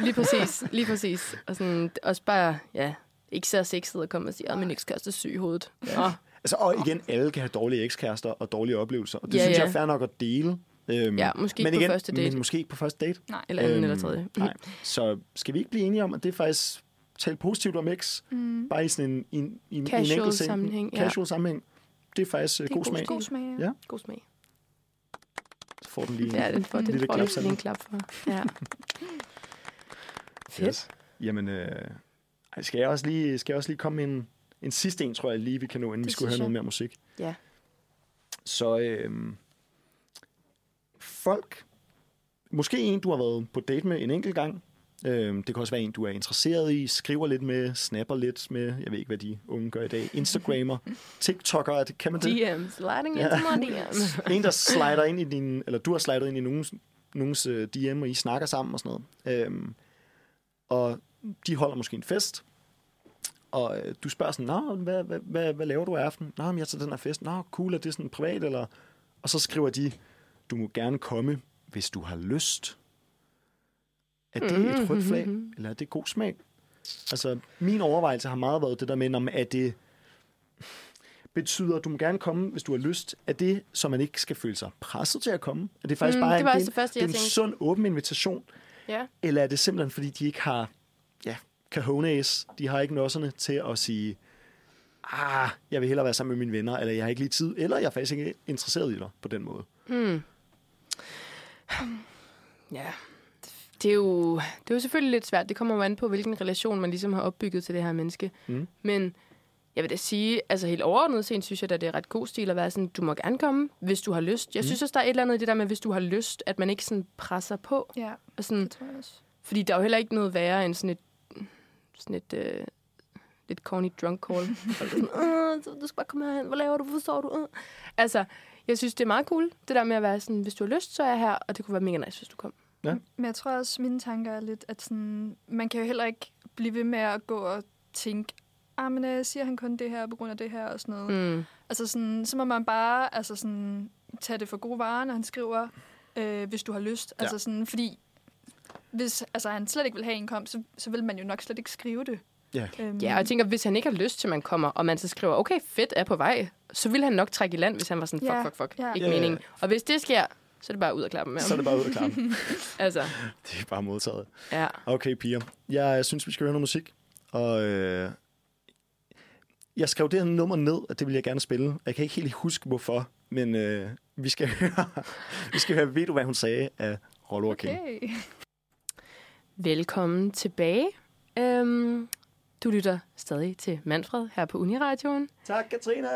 Lige præcis, lige præcis. Og sådan, også bare, ja, ikke så sexet at komme og sige, at min ekskæreste er syg i hovedet. Ja. Oh. Altså, og igen, alle kan have dårlige ekskærester og dårlige oplevelser, og det ja, synes ja. jeg er fair nok at dele. Øhm, ja, måske men ikke på igen, første date. Men måske ikke på første date. Nej, eller anden øhm, eller tredje. Nej. Så skal vi ikke blive enige om, at det er faktisk tale positivt om X, mm. bare i sådan en, en, en, en enkelt sammenhæng. Ja. Casual sammenhæng. Det er faktisk det er god, god smag. God smag, ja. ja. God smag. Så får den lige ja, en, den får, en den lille klap sammen. En klap for. Ja. Fedt. Yes. Jamen, øh, skal, jeg også lige, skal jeg også lige komme med en, en sidste en, tror jeg lige, vi kan nå, inden det vi skulle høre jeg. noget mere musik. Ja. Så... Øh, folk, måske en, du har været på date med en enkelt gang. Øhm, det kan også være en, du er interesseret i, skriver lidt med, snapper lidt med, jeg ved ikke, hvad de unge gør i dag, Instagrammer, TikTok'er, det kan man det? D M's, sliding ja. into my D M's. En, der slider ind i din, eller du har slidet ind i nogens, nogens uh, D M, og I snakker sammen og sådan noget. Øhm, og de holder måske en fest, og øh, du spørger sådan, nå, hvad, hvad, hvad, hvad laver du i aften? Nå, men jeg tager den her fest. Nå, cool, er det sådan privat, eller... Og så skriver de... Du må gerne komme, hvis du har lyst. Er det mm-hmm. et rødt flag, eller er det god smag? Altså, min overvejelse har meget været det der med, om at det betyder, at du må gerne komme, hvis du har lyst. Er det, så man ikke skal føle sig presset til at komme? Er det faktisk mm, bare det var en, det første, det en sund, åben invitation? Yeah. Eller er det simpelthen, fordi de ikke har ja, cajones, de har ikke nosserne til at sige, ah, jeg vil hellere være sammen med mine venner, eller jeg har ikke lige tid, eller jeg er faktisk ikke interesseret i dig på den måde? Mm. Ja, det er, jo, det er jo selvfølgelig lidt svært. Det kommer jo an på, hvilken relation man ligesom har opbygget til det her menneske. Mm. Men jeg vil da sige, altså helt overordnet set, synes jeg, at det er ret god stil at være sådan, du må gerne komme, hvis du har lyst. Jeg mm. synes også, der er et eller andet i det der med, hvis du har lyst, at man ikke sådan presser på. Ja, og sådan, det tror jeg også. Fordi der er jo heller ikke noget værre end sådan et... Sådan et øh, lidt corny drunk call. Sådan, du skal bare komme herhen. Hvad laver du? Hvor står du? Altså... Jeg synes, det er meget cool, det der med at være sådan, hvis du har lyst, så er jeg her, og det kunne være mega nice, hvis du kom. Ja. Men jeg tror også, mine tanker er lidt, at sådan, man kan jo heller ikke blive ved med at gå og tænke, ah, men jeg siger han kun det her på grund af det her og sådan noget. Mm. Altså sådan, så må man bare altså sådan, tage det for gode varer, når han skriver, øh, hvis du har lyst. Ja. Altså sådan, fordi hvis altså, han slet ikke vil have en kom, så, så vil man jo nok slet ikke skrive det. Ja. Øhm. ja, og jeg tænker, hvis han ikke har lyst til, man kommer, og man så skriver, okay, fedt, er på vej, så ville han nok trække i land, hvis han var sådan, fuck, fuck, fuck. Yeah. Ikke yeah. meningen. Og hvis det sker, så er det bare ud at klappe med ham. Så er det bare ud at klappe. Altså. Det er bare modtaget. Ja. Okay, piger. Jeg synes, vi skal høre noget musik. Og øh, jeg skrev det her nummer ned, og det vil jeg gerne spille. Jeg kan ikke helt huske, hvorfor. Men øh, vi skal høre, vi skal høre, ved du, hvad hun sagde af Rollo og King. Okay. Velkommen tilbage. Øhm, du lytter stadig til Manfred her på Uni Radioen. Tak, Katrine.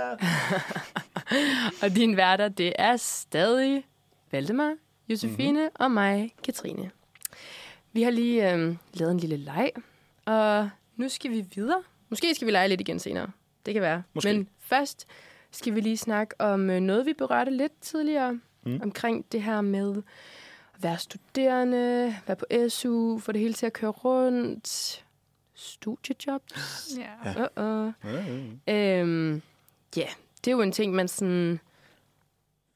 Og din værter, det er stadig Valdemar, Josefine mm-hmm. og mig, Katrine. Vi har lige øhm, lavet en lille leg, og nu skal vi videre. Måske skal vi lege lidt igen senere. Det kan være. Måske. Men først skal vi lige snakke om noget, vi berørte lidt tidligere. Mm. Omkring det her med at være studerende, være på S U, få det hele til at køre rundt, studiejobs. Ja. Yeah. Uh-uh. Mm. Øhm, yeah. Det er jo en ting, man sådan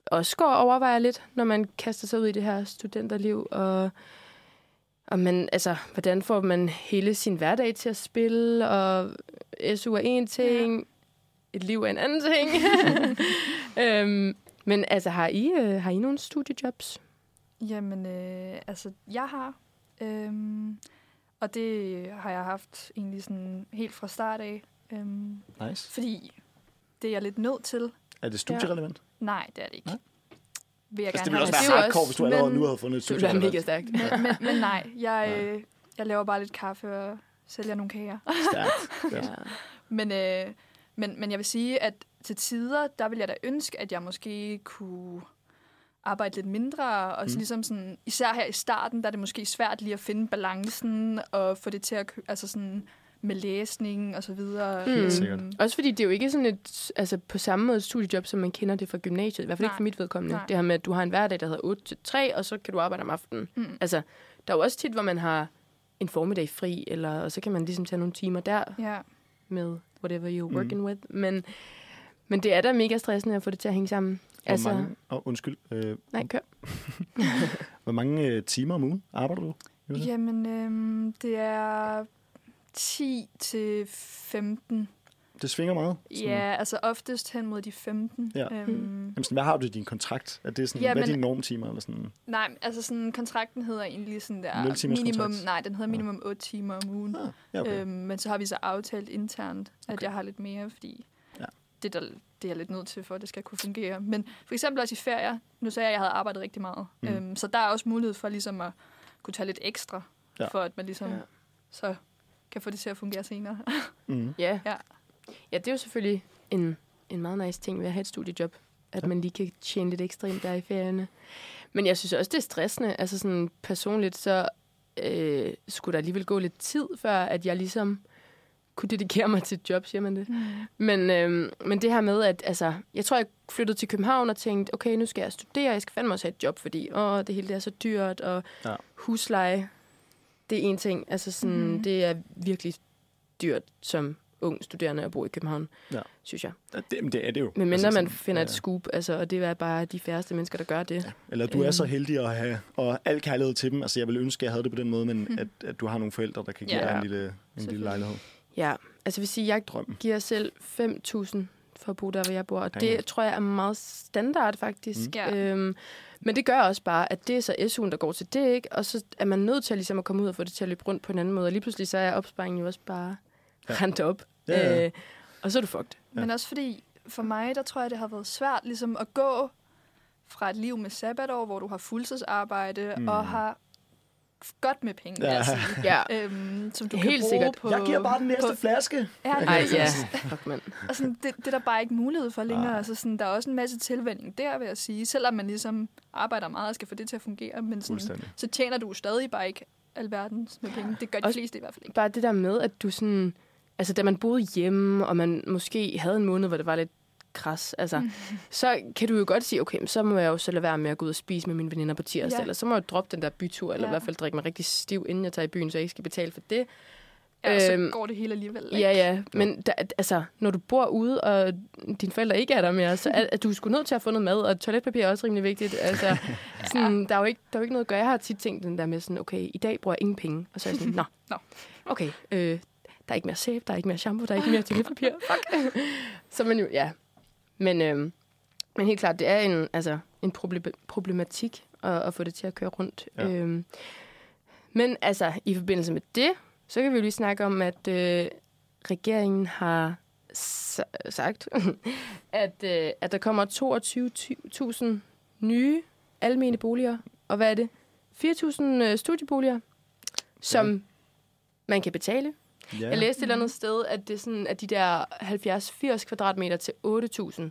også går og overvejer lidt, når man kaster sig ud i det her studenterliv. Og, og man, altså, hvordan får man hele sin hverdag til at spille, og S U er en ting, yeah. et liv er en anden ting. øhm, men altså, har I, øh, har I nogle studiejobs? Jamen, øh, altså, jeg har. Øhm, og det har jeg haft egentlig sådan helt fra start af. Øhm, nice. Fordi det er jeg lidt nødt til. Er det studierelevant? Ja. Nej, det er det ikke. Ja. Vil jeg altså, gerne det ville også have. Være hardcore, hvis du men, allerede nu havde fundet et studierelevant. Det ville være mega stærkt. men, men, men nej, jeg, øh, jeg laver bare lidt kaffe og sælger nogle kager. Stærkt. Ja. Men, øh, men, men jeg vil sige, at til tider, der ville jeg da ønske, at jeg måske kunne arbejde lidt mindre, og så ligesom sådan, især her i starten, der er det måske svært lige at finde balancen, og få det til at, altså sådan, med læsning og så videre. Mm. Helt sikkert. Også fordi det er jo ikke sådan et, altså på samme måde et studiejob, som man kender det fra gymnasiet, i hvert fald Nej. Ikke for mit vedkommende. Nej. Det her med, at du har en hverdag, der hedder otte til tre, og så kan du arbejde om aftenen. Mm. Altså, der er jo også tit, hvor man har en formiddag fri, eller, og så kan man ligesom tage nogle timer der, yeah. med whatever you're working mm. with, men men det er da mega stressende at få det til at hænge sammen. Hvor altså, mange, oh, undskyld. Øh, nej, kør. Hvor mange øh, timer om ugen arbejder du? Jamen, øh, det er ti til femten. Det svinger meget? Sådan. Ja, altså oftest hen mod de femten. Ja. Øhm. Jamen, sådan, hvad har du i din kontrakt? Er det sådan, ja, hvad er dine normtimer? Eller sådan? Nej, altså sådan, kontrakten hedder egentlig sådan der minimum, nej, den hedder minimum ja. otte timer om ugen. Ah, ja, okay. øhm, men så har vi så aftalt internt, at okay. jeg har lidt mere, fordi det, der, det er jeg lidt nødt til, for at det skal kunne fungere. Men for eksempel også i ferier. Nu sagde jeg, at jeg havde arbejdet rigtig meget. Mm. Øhm, så der er også mulighed for ligesom at kunne tage lidt ekstra, ja. For at man ligesom ja. Så kan få det til at fungere senere. Mm. yeah. ja. ja, det er jo selvfølgelig en, en meget nice ting ved at have et studiejob, at ja. Man lige kan tjene lidt ekstra ind der i ferierne. Men jeg synes også, det er stressende. Altså sådan personligt, så øh, skulle der alligevel gå lidt tid, før at jeg ligesom kunne dedikere mig til et job, siger man det. Mm. Men, øhm, men det her med, at altså, jeg tror, jeg flyttede til København og tænkte, okay, nu skal jeg studere, jeg skal fandme også have et job, fordi åh, det hele det er så dyrt, og ja. Husleje, det er en ting. Altså, sådan, mm. det er virkelig dyrt som ung studerende at bo i København, ja. Synes jeg. Ja, det, det er det jo. Men mindre man finder ja. Et scoop, altså, og det er bare de færreste mennesker, der gør det. Ja. Eller du er æm. Så heldig at have, og al kærlighed til dem. Altså, jeg ville ønske, jeg havde det på den måde, men mm. at, at du har nogle forældre, der kan give ja, dig en lille, en lille lejlighed. Ja, altså vil sige, jeg Drømmen. Giver selv fem tusind for at bo der, hvor jeg bor, og Dang. Det tror jeg er meget standard faktisk. Mm. Øhm, men det gør også bare, at det er så S U'en, der går til det, ikke? Og så er man nødt til ligesom at komme ud og få det til at løbe rundt på en anden måde, og lige pludselig så er opsparingen jo også bare ja. Rent op, ja, ja, ja. Øh, og så er du fucked. Ja. Men også fordi, for mig, der tror jeg, det har været svært ligesom at gå fra et liv med sabbatår, hvor du har fuldtidsarbejde mm. og har godt med penge, ja. Altså, ja. Øhm, som du helt kan bruge sikkert. På. Jeg giver bare den næste på flaske. Ja, Ej, ja. Fuck, mand. Og sådan, det, det er der bare ikke mulighed for længere. Altså, sådan, der er også en masse tilvænning der, vil jeg sige. Selvom man ligesom arbejder meget og skal få det til at fungere, men sådan, så tjener du stadig bare ikke alverdens med penge. Det gør de også fleste i hvert fald ikke. Bare det der med, at du sådan, altså da man boede hjemme, og man måske havde en måned, hvor det var lidt kras, altså, mm. så kan du jo godt sige, okay, så må jeg jo så lade være med at gå ud og spise med mine veninder på tirsdag, ja. Eller så må jeg droppe den der bytur, eller ja. I hvert fald drikke mig rigtig stiv, inden jeg tager i byen, så jeg ikke skal betale for det. Ja, øhm, så går det hele alligevel, ikke? Ja, ja, men der, altså, når du bor ude, og dine forældre ikke er der mere, så er at du sgu nødt til at få noget mad, og toiletpapir er også rimelig vigtigt, altså, sådan, ja. Der er jo ikke, der er jo ikke noget at gøre. Jeg har tit tænkt den der med sådan, okay, i dag bruger jeg ingen penge, og så er jeg sådan, nå, nå. okay, øh, der er ikke mere sæbe, der er ikke mere shampoo, der er ikke mere toiletpapir, fuck. Så man jo, ja. Men, øh, men helt klart, det er en, altså, en problematik at, at få det til at køre rundt. Ja. Øh, men altså, i forbindelse med det, så kan vi jo lige snakke om, at øh, regeringen har s- sagt, at, øh, at der kommer toogtyve tusind nye almene boliger. Og hvad er det? fire tusind øh, studieboliger, som ja. man kan betale. Ja. Jeg læste et eller andet sted, at det er sådan, at de der halvfjerds til firs kvadratmeter til otte tusind.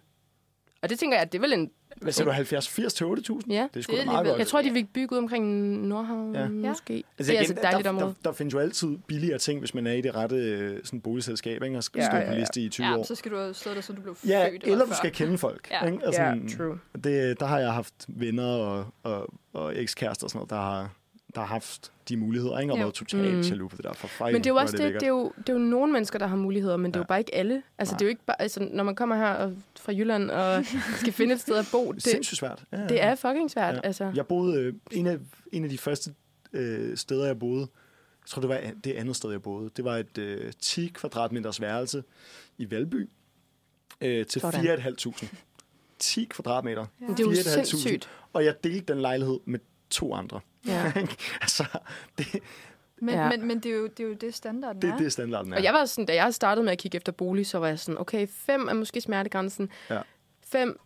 Og det tænker jeg, at det er vel en... Hvad sagde du? halvfjerds firs til otte tusind? Ja. Det er sgu da meget godt. Jeg tror, de vil bygge ud omkring Nordhavn, ja. måske. Ja. Altså, det er igen, altså et dejligt der, område. Der, der findes jo altid billigere ting, hvis man er i det rette sådan, boligselskab, ikke? Og skal ja, stå ja, ja. på liste i tyve ja, år. Ja, så skal du have stået der, så du blev født. Ja, eller du skal kende folk. Ja, ikke? Altså, yeah, true. Det, der har jeg haft venner og, og, og ekskærester og sådan noget, der har... der har haft de muligheder, ikke? Og ja. været totalt mm. jaloux på det der. For fejl, men det er jo også det, det, det, er jo, det er jo nogle mennesker, der har muligheder, men det er ja. jo bare ikke alle. Altså, det er jo ikke bare, altså, når man kommer her og, fra Jylland og skal finde et sted at bo. Det er sindssygt svært. Ja, ja. Det er fucking svært, ja. altså. Jeg boede, øh, en, af, en af de første øh, steder, jeg boede, jeg tror, det var det andet sted, jeg boede, det var et øh, ti kvadratmeters værelse i Valby øh, til fire tusind fem hundrede. ti kvadratmeter. Ja. Det er jo sindssygt. Og jeg delte den lejlighed med to andre. Ja. altså, det, men, ja. men, men det er jo det, er jo det standarden det, er. Det er standarden, ja. Og jeg var sådan, da jeg startede med at kigge efter bolig, så var jeg sådan, okay, fem er måske smertegrænsen. Ja. Fem,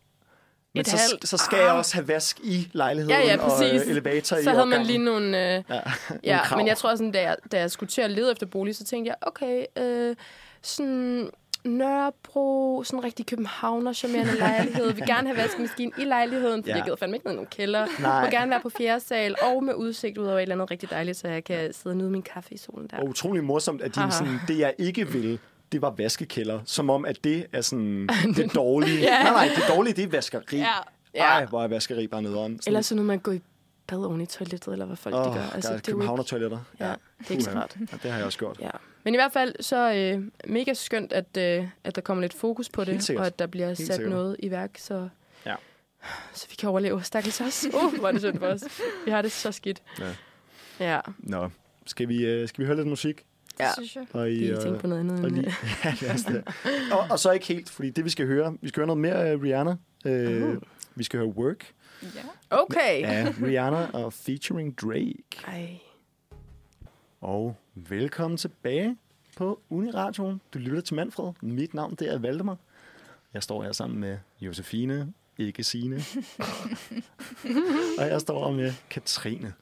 men et så, halvt. Så skal ah. jeg også have vask i lejligheden ja, ja, og øh, elevator så i så havde man lige nogle... Øh, ja, ja nogle men jeg tror sådan, da jeg, da jeg skulle til at lede efter bolig, så tænkte jeg, okay, øh, sådan... Nørrebro, sådan en rigtig københavner, charmerende lejlighed. Vi gerne have vaskemaskinen i lejligheden, for ja. jeg gider fandme ikke ned i nogen kælder. Jeg vil gerne være på fjerde sal, og med udsigt ud over et eller andet rigtig dejligt, så jeg kan sidde og nyde min kaffe i solen der. Og utrolig morsomt, at de, sådan, det jeg ikke vil, det var vaskekælder. Som om, at det er sådan det dårlige. ja. Nej, nej, det dårlige, det er vaskeri. Ja. Ja. Ej, hvor er vaskeri bare nederen. Eller så når man går i bad oven i toilettet, eller hvad folk oh, de gør. Altså, der er københavner-toiletter. Ja, ja, det er ikke smart. Ja, det har jeg også gjort. Ja. Men i hvert fald så øh, mega skønt, at, øh, at der kommer lidt fokus på det, og at der bliver Helt sat sikkert. noget i værk, så, ja. så vi kan overleve. Stakkels os. Åh, oh, hvor er det synd for os. Vi har det så skidt. Ja. ja. Nå, skal vi, øh, skal vi høre lidt musik? Ja, det synes jeg. Og I, øh, tænke på noget andet. Og, lige, ja, lad os det. Og, og så ikke helt, fordi det vi skal høre, vi skal høre noget mere uh, Rihanna. Uh, uh. Vi skal høre Work. Ja. Okay. Ja, Rihanna og featuring Drake. Ej. Og velkommen tilbage på Uni Radioen. Du lytter til Manfred. Mit navn det er Valdemar. Jeg står her sammen med Josefine, ikke Signe. og jeg står her med Katrine.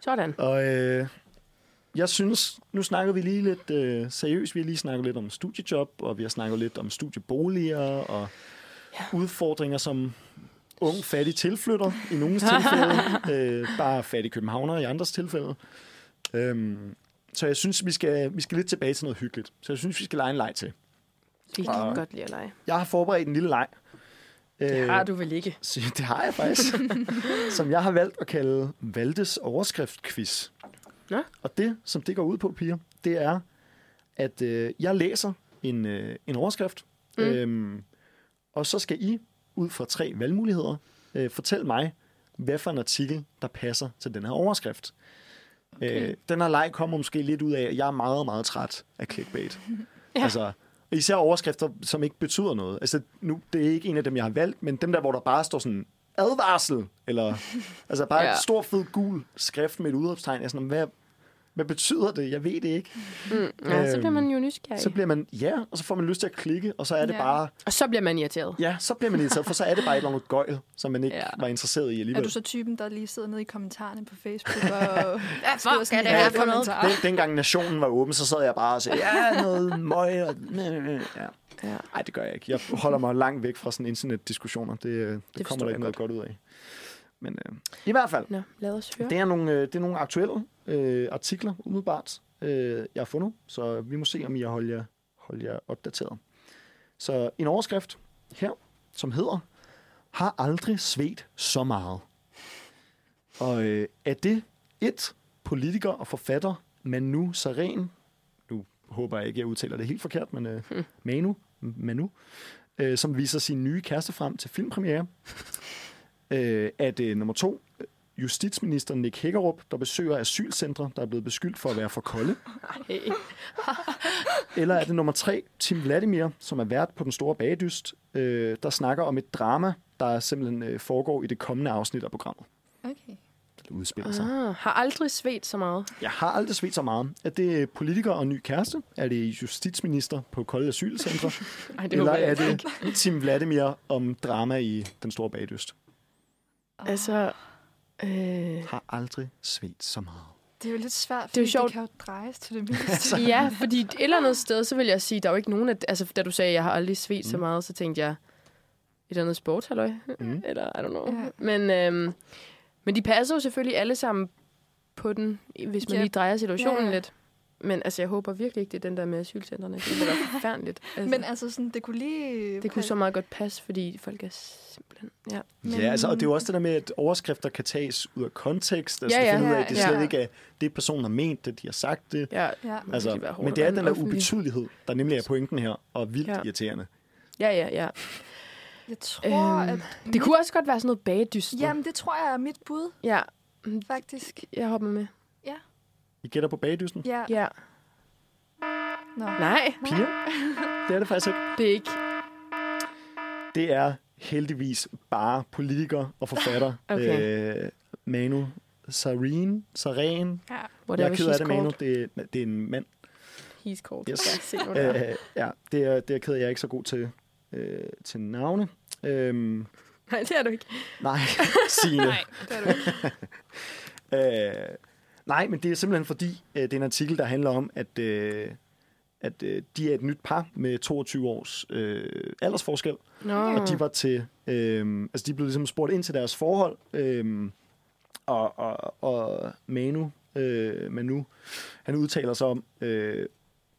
Sådan. Og øh, jeg synes, nu snakker vi lige lidt øh, seriøst. Vi har lige snakket lidt om studiejob, og vi har snakket lidt om studieboliger og ja. udfordringer som... Ung, fattig tilflytter i nogens tilfælde. Øh, bare fattig københavner i andres tilfælde. Øhm, så jeg synes, vi skal, vi skal lidt tilbage til noget hyggeligt. Så jeg synes, vi skal lege en leg til. Vi kan og godt lide at lege. Jeg har forberedt en lille leg. Det øh, har du vel ikke? Det har jeg faktisk. som jeg har valgt at kalde Valdes overskriftquiz. Ja. Og det, som det går ud på, piger, det er, at øh, jeg læser en, øh, en overskrift. Mm. Øh, og så skal I... ud fra tre valgmuligheder, øh, fortæl mig, hvad for en artikel, der passer til den her overskrift. Okay. Øh, den her leg kommer måske lidt ud af, at jeg er meget, meget træt af clickbait. ja. Altså, især overskrifter, som ikke betyder noget. Altså, nu, det er ikke en af dem, jeg har valgt, men dem der, hvor der bare står sådan, advarsel, eller altså bare ja. et stor, fed, gul skrift med et udråbstegn. Jeg er sådan, hvad, hvad betyder det? Jeg ved det ikke. Mm. Ja, øhm, så bliver man jo nysgerrig. Så bliver man, ja, og så får man lyst til at klikke, og så er det ja. bare... Og så bliver man irriteret. Ja, så bliver man irriteret, for så er det bare et eller andet gøjl, som man ikke ja. var interesseret i alligevel. Er du så typen, der lige sidder nede i kommentarerne på Facebook og... ja, hvor skal det være for noget? Den, dengang Nationen var åben, så sad jeg bare og sagde, ja, noget møg og... Ja. Ja. Ej, det gør jeg ikke. Jeg holder mig langt væk fra sådan internetdiskussioner. Det, det, det kommer der ikke noget godt ud af. Men øh, i hvert fald, Nå, lad os høre. Det er nogle, øh, det er nogle aktuelle øh, artikler, umiddelbart, øh, jeg har fundet. Så vi må se, om I har holdt jer, holdt jer opdateret. Så en overskrift her, som hedder, har aldrig svedt så meget. Og øh, er det et politiker og forfatter, Manu Sareen, nu håber jeg ikke, jeg udtaler det helt forkert, men øh, hmm. Manu, Manu øh, som viser sin nye kæreste frem til filmpremiere. Øh, er det nummer to, justitsminister Nick Hækkerup, der besøger asylcentre, der er blevet beskyldt for at være for kolde? Eller er det nummer tre, Tim Vladimir, som er vært på Den Store Bagedyst, øh, der snakker om et drama, der simpelthen øh, foregår i det kommende afsnit af programmet? Okay. Det udspiller sig. Ah, har aldrig svedt så meget. Jeg har aldrig svedt så meget. Er det politiker og ny kæreste? Er det justitsminister på kolde asylcentre? Ej, det Eller er det Tim Vladimir om drama i Den Store Bagedyst? Oh. Altså... Øh... har aldrig svedt så meget. Det er jo lidt svært, fordi det, er sjovt. Det kan jo drejes til det meste. Ja, fordi et eller andet sted, så vil jeg sige, der er jo ikke nogen af... Altså, da du sagde, at jeg har aldrig svedt mm. så meget, så tænkte jeg, et eller andet sport, halløj? Mm. Eller, I don't know. Ja. Men, øhm, men de passer jo selvfølgelig alle sammen på den, hvis man yep. lige drejer situationen ja. lidt. Men altså, jeg håber virkelig ikke, det er den der med asylcentrene. Det er da forfærdeligt. Altså. Men altså, sådan, det kunne lige... Det kunne så meget godt passe, fordi folk er simpelthen... Ja, ja men... altså, og det er jo også det der med, at overskrifter kan tages ud af kontekst. Altså, ja, ja, det ja, ud af, at det ja. slet ikke er det, personen har ment det, de har sagt det. Ja, ja. Altså, det være men det er den der ubetydelighed, der nemlig er pointen her, og vildt ja. irriterende. Ja, ja, ja. Jeg tror, øhm, at... Det kunne også godt være sådan noget bagedyster. Jamen, det tror jeg er mit bud. Ja. Faktisk. Jeg hopper med. Ja. I gætter på bagedysten? Ja. ja. No. Nej. Piger? Det er det faktisk ikke. Det er ikke. Det er heldigvis bare politiker og forfatter. Okay. Øh, Manu Sareen. Sareen. Ja. Jeg er ked af det, Manu. Det, det er en mand. He's called. Yes. øh, ja, det er, det er ked af, jeg er ikke så god til, øh, til navne. Øhm. Nej, det er du ikke. Nej, Signe. Nej, det er du ikke. øh, Nej, men det er simpelthen fordi, øh, det er en artikel, der handler om, at, øh, at øh, de er et nyt par med toogtyve års øh, aldersforskel. No. Og de var til, øh, altså de blev ligesom spurgt ind til deres forhold, øh, og, og, og Manu, øh, Manu, han udtaler sig om, øh,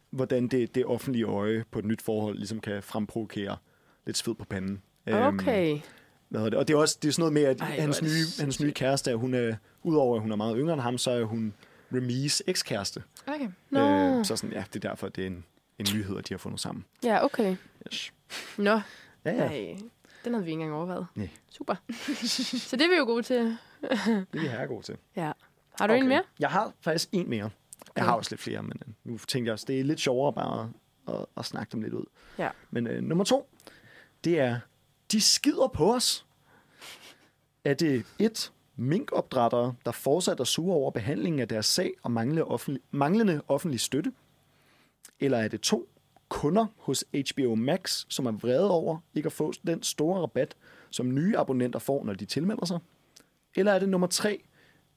hvordan det, det offentlige øje på et nyt forhold ligesom kan fremprovokere lidt sved på panden. Okay. Øh, hvad hedder det? Og det er også det er sådan noget med, at Ej, hans, nye, hans nye kæreste, hun er... Udover at hun er meget yngre end ham, så er hun Remis ekskæreste. Okay. No. Øh, så sådan, ja, det er derfor, det er en, en nyhed, at de har fundet sammen. Ja, okay. Yes. Nå. No. Ja, ja. Nej, den havde vi ikke engang overvejet. Nej. Super. Så det er vi jo gode til. Det er vi her gode til. Ja. Har du okay. en mere? Jeg har faktisk en mere. Okay. Jeg har også lidt flere, men nu tænker jeg også, det er lidt sjovere bare at, at, at snakke dem lidt ud. Ja. Men øh, nummer to, det er, de skider på os. Er det et... minkopdrættere, der fortsat er sure over behandlingen af deres sag og manglende offentlig, manglende offentlig støtte? Eller er det to, kunder hos H B O Max, som er vrede over ikke at få den store rabat, som nye abonnenter får, når de tilmelder sig? Eller er det nummer tre,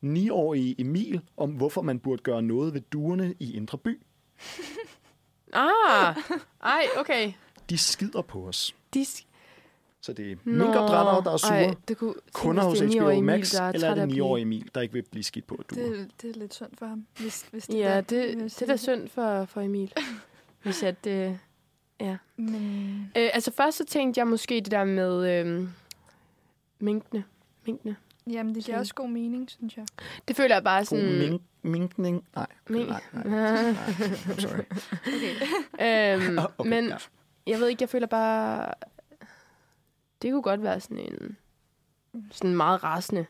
niårige Emil, om hvorfor man burde gøre noget ved duerne i Indre By? Ah, ej, okay. De skider på os. De sk- Så det er minkopdrættere, der er sure. Ej, det kunne, kunder hos H B O Max, Emil, eller er det niårige Emil, der ikke vil blive skidt på at duer? Det, det er lidt synd for ham. Hvis, hvis det ja, der, det, hvis det, det er da synd for, for Emil. Hvis at, øh, ja. Men... Øh, altså først så tænkte jeg måske det der med øh, minkene. minkene. Jamen det giver også god mening, synes jeg. Det føler jeg bare sådan... God mink, minkning? Nej. Mink. Nej, nej, nej. I'm sorry. Okay. øhm, okay, men ja. jeg ved ikke, jeg føler bare... Det kunne godt være sådan en sådan meget rasende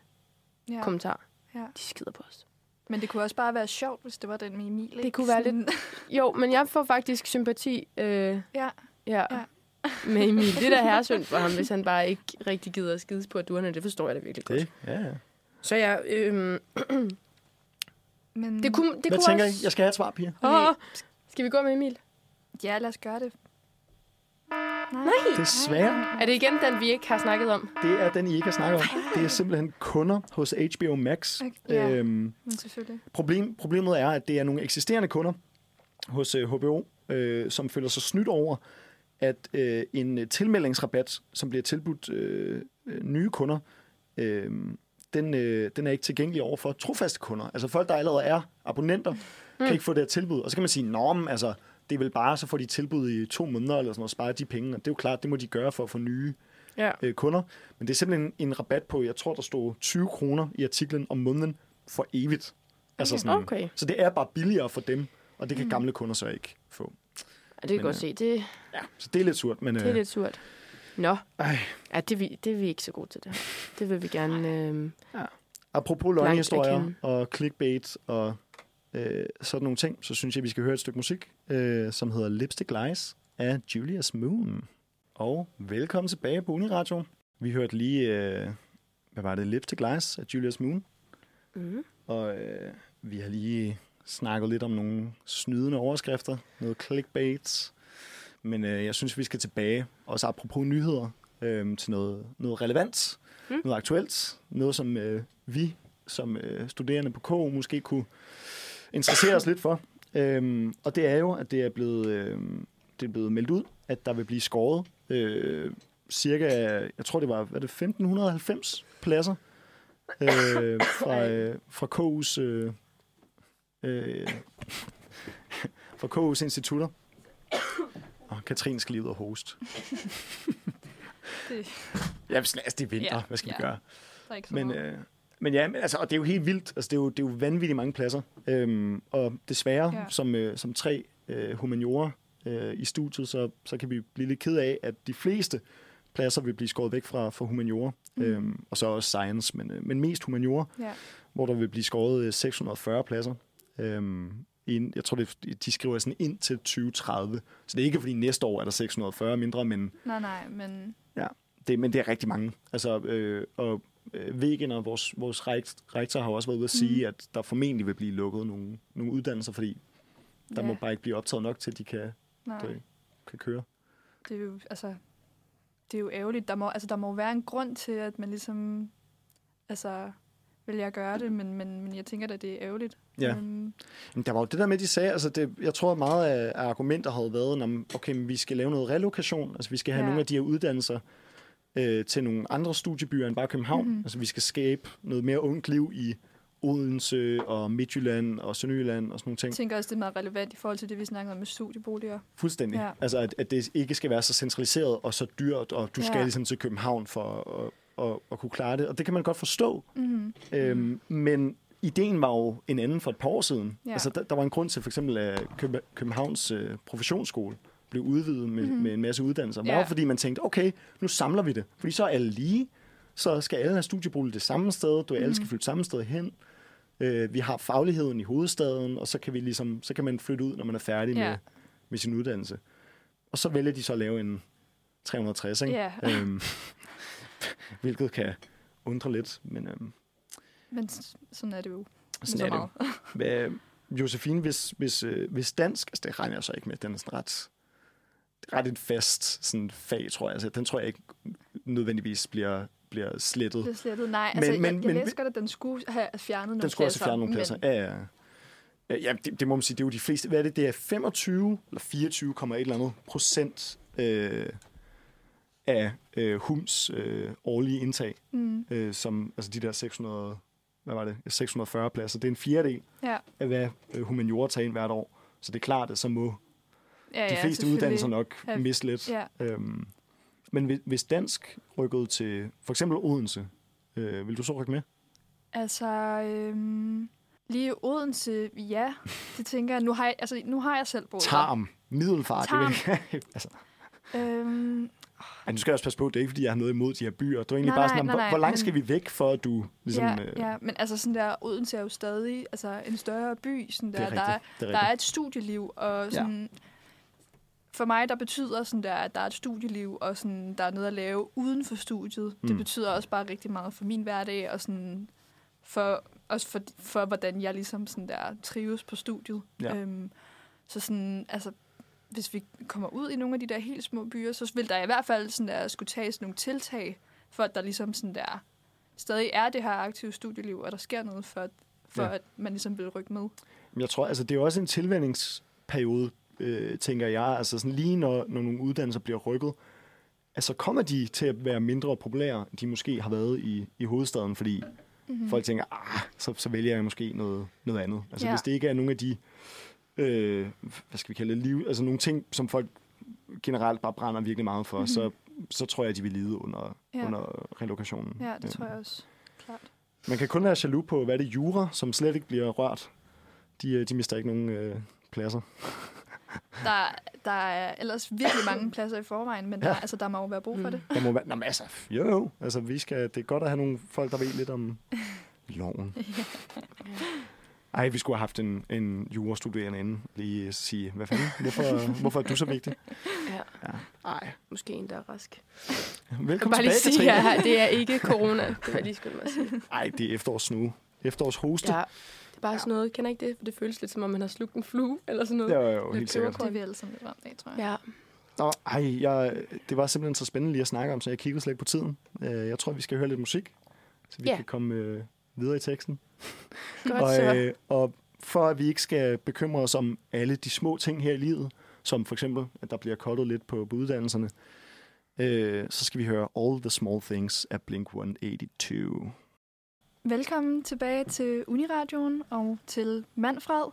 ja. kommentar. Ja. De skider på os. Men det kunne også bare være sjovt, hvis det var den med Emil. Ikke? Det kunne være lidt... Jo, men jeg får faktisk sympati øh, ja. Ja, ja. med Emil. Det der herresynd for ham, hvis han bare ikke rigtig gider at skides på, at duerne, det forstår jeg da virkelig godt. Det, ja, ja. Så jeg... Øh, men... Det kunne, det Hvad kunne tænker også... I? Jeg skal have et svar, piger. Okay. Oh, skal vi gå med Emil? Ja, lad os gøre det. Nej. Desværre. Er det igen den, vi ikke har snakket om? Det er den, I ikke har snakket om. Det er simpelthen kunder hos H B O Max. Okay, ja, øhm, selvfølgelig. Problem, problemet er, at det er nogle eksisterende kunder hos H B O, øh, som føler sig snydt over, at øh, en tilmeldingsrabat, som bliver tilbudt øh, nye kunder, øh, den, øh, den er ikke tilgængelig over for trofaste kunder. Altså folk, der allerede er abonnenter, mm. kan ikke få det her tilbud. Og så kan man sige, normen, altså... Det er vel bare, så får de tilbud i to måneder, eller sådan noget, og sparer de penge. Og det er jo klart, det må de gøre for at få nye ja. øh, kunder. Men det er simpelthen en, en rabat på, jeg tror, der stod tyve kroner i artiklen om måneden for evigt. Altså okay. Sådan, okay. Så det er bare billigere for dem, og det kan mm. gamle kunder så ikke få. Ja, det kan men, godt øh, se. Det... Ja, så det er lidt surt. Men, det er øh, lidt surt. Nå, ja, det, er vi, det er vi ikke så gode til det. Det vil vi gerne... Øh... Ja. Apropos løgnhistorier og clickbait og øh, sådan nogle ting, så synes jeg, vi skal høre et stykke musik, øh, som hedder Lipstick Lies af Julius Moon. Og velkommen tilbage på Uni Radio. Vi hørte lige, øh, hvad var det, Lipstick Lies af Julius Moon. Mm. Og øh, vi har lige snakket lidt om nogle snydende overskrifter, noget clickbait. Men øh, jeg synes, vi skal tilbage, også apropos nyheder, øh, til noget, noget relevant, mm. noget aktuelt. Noget, som øh, vi som øh, studerende på K U måske kunne interessere os lidt for. Øh, og det er jo, at det er blevet, øh, det er blevet meldt ud, at der vil blive skåret øh, cirka, jeg tror det var, var det femten halvfems pladser øh, fra, øh, fra K U's øh, øh, fra K U's institutter. Og Katrine skal lige ud og hoste. det... Jamen, altså, det er vinter. Ja, hvad skal vi ja. gøre? Men, øh, men ja, men, altså, og det er jo helt vildt. Altså, det, er jo, det er jo vanvittigt mange pladser. Øhm, og desværre, ja. som, øh, som tre øh, humaniorer øh, i studiet, så, så kan vi blive lidt ked af, at de fleste pladser vil blive skåret væk fra, fra humaniorer. Mm. Øhm, og så også science, men, øh, men mest humaniorer, ja. hvor der vil blive skåret øh, seks hundrede og fyrre pladser. Øhm, Jeg tror, de skriver sådan ind til tyve tredive. Så det er ikke, fordi næste år er der seks hundrede og fyrre mindre, men... Nej, nej, men... Ja, det, men det er rigtig mange. Altså, øh, og øh, Wegener, vores, vores rektor, har også været ude at sige, mm. at der formentlig vil blive lukket nogle, nogle uddannelser, fordi der ja. må bare ikke blive optaget nok til, at de kan, de, kan køre. Det er jo, altså... Det er jo ærgerligt. Der må, altså, der må være en grund til, at man ligesom... Altså... vil jeg gøre det, men, men, men jeg tænker da, det er ærgerligt. Ja. Um. Men der var jo det der med, de sagde, altså det, jeg tror meget af, af argumenter havde været, om okay, men vi skal lave noget relokation, altså vi skal have ja. nogle af de her uddannelser øh, til nogle andre studiebyer end bare København, mm-hmm. altså vi skal skabe noget mere ungt liv i Odense og Midtjylland og Sønderjylland og sådan nogle ting. Jeg tænker også, det er meget relevant i forhold til det, vi snakkede om med studieboliger. Fuldstændig. Ja. Altså at, at det ikke skal være så centraliseret og så dyrt, og du ja. skal ligesom til København for at Og, og kunne klare det, og det kan man godt forstå. Mm-hmm. Øhm, men ideen var jo en anden for et par år siden. Ja. Altså, der, der var en grund til, for eksempel, at Køb- Københavns øh, professionsskole blev udvidet med, mm-hmm. med en masse uddannelser. Bare ja. fordi man tænkte, okay, nu samler vi det. Fordi så er alle lige, så skal alle have studiebolig det samme sted, du mm-hmm. alle skal flytte samme sted hen. Øh, vi har fagligheden i hovedstaden, og så kan, vi ligesom, så kan man flytte ud, når man er færdig ja. med, med sin uddannelse. Og så vælger de så at lave en tre hundrede og tres, ikke? Ja. Øhm, hvilket kan undre lidt, men... Øhm, men sådan er det jo. Sådan så er meget. det jo. Men, Josefine, hvis, hvis, øh, hvis dansk... Altså, det regner jeg så ikke med. Den er sådan ret, ret et fast sådan, fag, tror jeg. Altså, den tror jeg ikke nødvendigvis bliver, bliver slettet. Bliver slettet, nej. Men, altså, men, jeg, jeg men, læste godt, at den skulle have fjernet nogle pladser. Den skulle også have fjernet nogle pladser, men... ja, ja. Ja, det, det må man sige, det er jo de fleste... Hvad er det? Det er femogtyve eller fireogtyve komma et eller andet procent... Øh, af øh, H U M's øh, årlige indtag, mm. øh, som altså de der seks hundrede, hvad var det, seks hundrede og fyrre pladser. Det er en fjerdedel ja. af, hvad øh, humaniorer tager ind hvert år. Så det er klart, at så må ja, de ja, fleste uddannelser nok ja. miste lidt. Ja. Øhm, men hvis dansk rykkede til for eksempel Odense, øh, vil du så rykke med? Altså, øhm, lige Odense, ja. Det tænker jeg, nu har jeg, altså, nu har jeg selv boet der. Tarm, Middelfart. Tarm. altså. øhm. Ej, nu skal jeg også passe på, det er ikke, fordi jeg har noget imod de her byer. Du er egentlig nej, bare sådan, nej, nej, nej, hvor langt men, skal vi væk, for at du ligesom... Ja, øh... ja, men altså sådan der, Odense er jo stadig altså en større by, sådan der, er rigtigt, der, er, er der er et studieliv, og sådan... Ja. For mig, der betyder sådan der, at der er et studieliv, og sådan, der er noget at lave uden for studiet. Mm. Det betyder også bare rigtig meget for min hverdag, og sådan for, også for, for hvordan jeg ligesom sådan der trives på studiet. Ja. Øhm, så sådan, altså... Hvis vi kommer ud i nogle af de der helt små byer, så vil der i hvert fald sådan der, skulle tages nogle tiltag, for at der ligesom sådan der, stadig er det her aktive studieliv, og der sker noget, for at, for ja. at man ligesom vil rykke med. Jeg tror, altså, det er også en tilvændingsperiode, øh, tænker jeg. Altså sådan lige når, når nogle uddannelser bliver rykket, altså kommer de til at være mindre populære, end de måske har været i, i hovedstaden, fordi mm-hmm. folk tænker, ah, så, så vælger jeg måske noget, noget andet. Altså ja. hvis det ikke er nogle af de... Øh, hvad skal vi kalde det, liv, altså nogle ting, som folk generelt bare brænder virkelig meget for, mm-hmm. så, så tror jeg, at de vil lide under, ja. under relokationen. Ja, det ja. tror jeg også. Klart. Man kan kun være jaloux på, hvad det er jura, som slet ikke bliver rørt. De, de mister ikke nogen øh, pladser. Der, der er ellers virkelig mange pladser i forvejen, men der, ja. altså, der må jo være brug for mm. det. Der må være, nå, men altså, jo, altså, vi skal, det er godt at have nogle folk, der ved lidt om... Loven. Ej, vi skulle have haft en, en jurastuderende inde. Lige sige, hvad fanden? Hvorfor, hvorfor er du så vigtig? Ja. Nej. Ja. Måske en, der er rask. Velkommen tilbage, Katrine. Sige, ja, det er ikke corona. Det var lige skulle man sige. Ej, det er efterårsnuge. Efterårshoste. Ja. Det er bare ja. Sådan noget. Kender ikke det? For det føles lidt, som om man har slugt en flue eller sådan noget. Ja, jo, jo, helt sikkert. Det var vi alle sammen lidt ramt af, tror jeg. Ja. Nå, ej, jeg, det var simpelthen så spændende lige at snakke om, så jeg kiggede slet ikke på tiden. Jeg tror, vi skal høre lidt musik, så vi yeah. kan komme øh, videre i teksten. Godt, og, øh, og for at vi ikke skal bekymre os om alle de små ting her i livet, som for eksempel, at der bliver kottet lidt på, på uddannelserne, øh, så skal vi høre All the Small Things af Blink one eighty-two. Velkommen tilbage til Uni Radioen og til Manfred.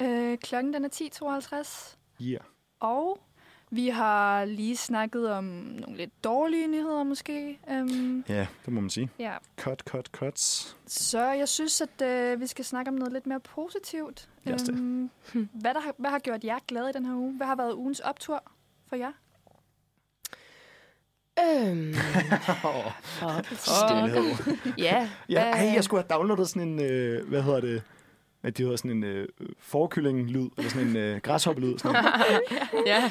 Øh, klokken den er ti tooghalvtreds. Ja. Yeah. Og... vi har lige snakket om nogle lidt dårlige nyheder, måske. Um, ja, det må man sige. Ja. Cut, cut, cuts. Så jeg synes, at uh, vi skal snakke om noget lidt mere positivt. Yes, um, hm. hvad, der har, hvad har gjort jer glade i den her uge? Hvad har været ugens optur for jer? Øhm... Stillhed. Ja. Ej, jeg skulle have downloadet sådan en... Øh, hvad hedder det? At de hedder sådan en øh, forkylling-lyd, eller sådan en øh, græshoppe-lyd. Sådan ja,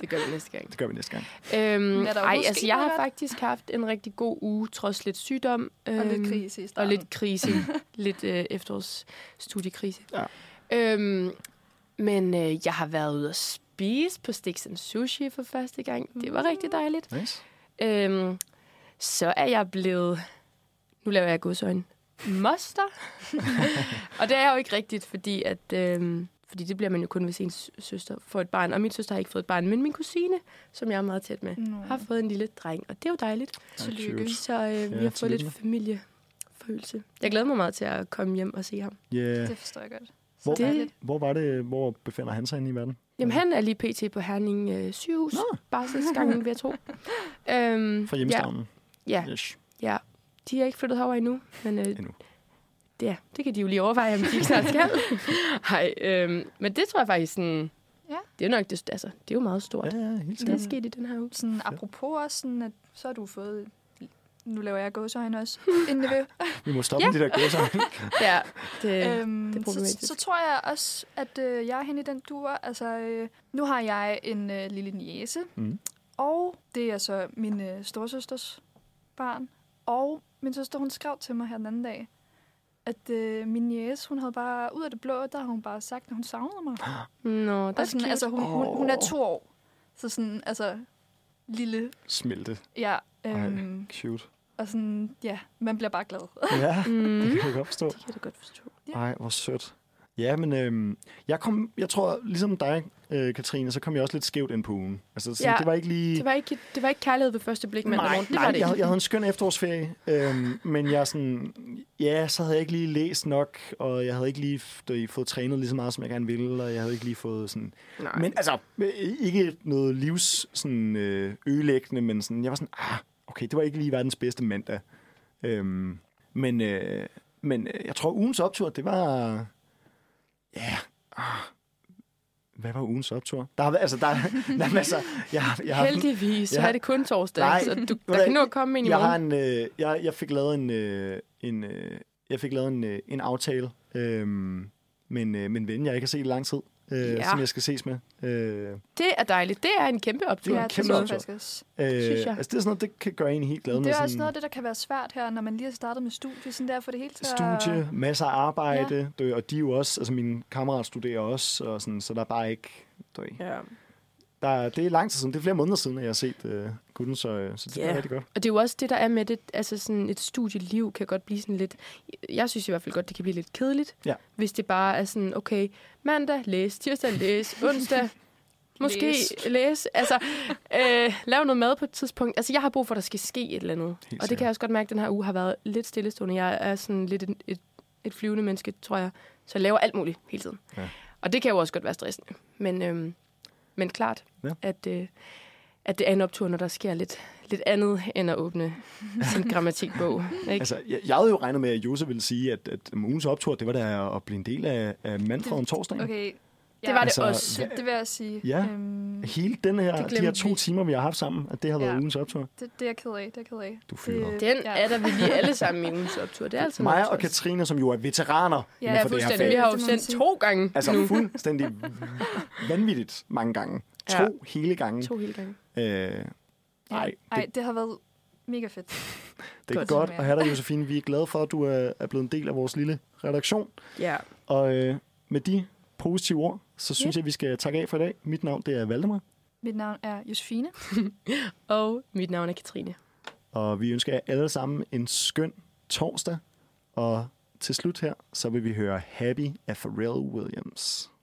det gør vi næste gang. Det gør vi næste gang. Øhm, ej, altså jeg har været? faktisk haft en rigtig god uge, trods lidt sygdom. Øhm, og lidt krise i starten. Og lidt krise. lidt øh, efterårsstudiekrise. Ja. Øhm, men øh, jeg har været ude og spise på Sticks and Sushi for første gang. Det var rigtig dejligt. Nice. Øhm, så er jeg blevet... Nu laver jeg godsøjne. Moster. Og det er jo ikke rigtigt, fordi at øhm, fordi det bliver man jo kun, hvis ens søster får et barn. Og min søster har ikke fået et barn, men min kusine, som jeg er meget tæt med, no. har fået en lille dreng. Og det er jo dejligt. Tillykke. Så øh, ja, vi har fået lidt familieforøgelse. Jeg glæder mig meget til at komme hjem og se ham. Yeah. Det forstår jeg godt. Hvor, det, hvor, var det, hvor befinder han sig inde i verden? Jamen, han er lige pt. på Herning øh, sygehus. Barselsgangen, vil jeg tro. øhm, Fra hjemstavnen? Ja. Ja. Yes. Ja. De er ikke flyttet herover endnu, men øh, endnu. Ja, det kan de jo lige overveje, om de ikke snart skal. Hej, øh, men det tror jeg faktisk sådan, ja. Det er nok det, altså, det er jo meget stort. Ja, ja, det er sket i den her uge. Sådan, apropos sådan, at så har du fået, nu laver jeg gåsøjne også, inden det vi må stoppe ja. med de der gåsøjne. ja, det, øhm, det er problematisk. Så, så tror jeg også, at øh, jeg er henne i den dur. Altså, øh, nu har jeg en øh, lille niece, mm. og det er så min øh, storsøsters barn, og min søster, hun skrev til mig her den anden dag, at øh, min jæs, hun havde bare, ud af det blå, der har hun bare sagt, at hun savnede mig. Nå, det er sådan, altså, hun, hun, hun er to år. Så sådan, altså, lille. Smelte. Ja. Øhm, Ej, cute. Og sådan, ja, man bliver bare glad. Ja, mm. det kan jeg godt forstå. Det kan jeg godt forstå. Ja. Ej, hvor sødt. Ja, men øhm, jeg kom, jeg tror, ligesom dig, øh, Katrine, så kom jeg også lidt skævt ind på ugen. Altså, sådan, ja, det var ikke lige... Det var ikke, det var ikke kærlighed ved første blik, men nej, det nej, var det jeg, ikke. Jeg havde en skøn efterårsferie, øhm, men jeg sådan... Ja, så havde jeg ikke lige læst nok, og jeg havde ikke lige f- fået trænet lige så meget, som jeg gerne ville, og jeg havde ikke lige fået sådan... Nej. Men altså, ikke noget livs sådan, øh, ødelæggende, men sådan, jeg var sådan, ah, okay, det var ikke lige verdens bedste mandag. Øhm, men, øh, men jeg tror, ugens optur, det var... Ja, yeah. ah. Hvad var ugens optur? Der har været, altså, der er altså, jeg, jeg har... Heldigvis, så er det kun torsdag, nej, så du, der kan nu komme ind i morgen. Jeg, jeg, jeg fik lavet en, en, jeg fik lavet en, en aftale øhm, med en, en ven, jeg ikke har set i lang tid, øh, ja. som jeg skal ses med. Øh, det er dejligt. Det er en kæmpe optur. Det er en kæmpe optur. Øh, synes jeg. Altså, det er sådan noget, det kan gøre en helt glad. Det er også sådan, noget af det, der kan være svært her, når man lige har startet med studie. Sådan der for det hele taget. Studie, masser af arbejde. Ja. Og de er jo også, altså mine kammerater studerer også, og sådan, så der er bare ikke... Ja. Der, det er lang tid siden. Det er flere måneder siden, at jeg har set øh, kunden, så, så det yeah. er rigtig godt. Og det er jo også det, der er med det. Altså sådan et studieliv kan godt blive sådan lidt... Jeg synes i hvert fald godt, det kan blive lidt kedeligt. Ja. Hvis det bare er sådan, okay, mandag læs, tirsdag læs, onsdag måske læs. læs. Altså, øh, lav noget mad på et tidspunkt. Altså, jeg har brug for, at der skal ske et eller andet. Helt og det kan jeg også godt mærke, at den her uge har været lidt stillestående. Jeg er sådan lidt et, et, et flyvende menneske, tror jeg. Så jeg laver alt muligt hele tiden. Ja. Og det kan jo også godt være stressende. Men... Øhm, Men klart, ja. at, øh, at det er en optur, når der sker lidt, lidt andet end at åbne sin grammatikbog. Ikke? Altså, jeg, jeg havde jo regnet med, at Josef ville sige, at, at ugens optur, det var da at blive en del af, af Manfred om torsdagen. Okay, Ja. Det var altså, det også, ja, det vil jeg sige. Ja, øhm, hele den her, de her to vi. timer, vi har haft sammen, at det har været ja. ugens optur. Det, det er jeg ked af, det er ked af. Du fylder. Den ja. er der, vi lige alle sammen i ugens optur. Det er altså Maja og Katrine, som jo er veteraner ja, inden for det her fag. Vi har jo sendt to gange altså nu. Fuldstændig vanvittigt mange gange. To ja. hele gange. To hele gange. Øh, nej, det, Ej, det har været mega fedt. Det er godt, godt at have dig, Josefine. Vi er glade for, at du er blevet en del af vores lille redaktion. Ja. Og øh, med de positive ord, så synes yeah. jeg, at vi skal takke af for i dag. Mit navn, det er Valdemar. Mit navn er Josefine. Og mit navn er Katrine. Og vi ønsker jer alle sammen en skøn torsdag. Og til slut her, så vil vi høre Happy af Pharrell Williams.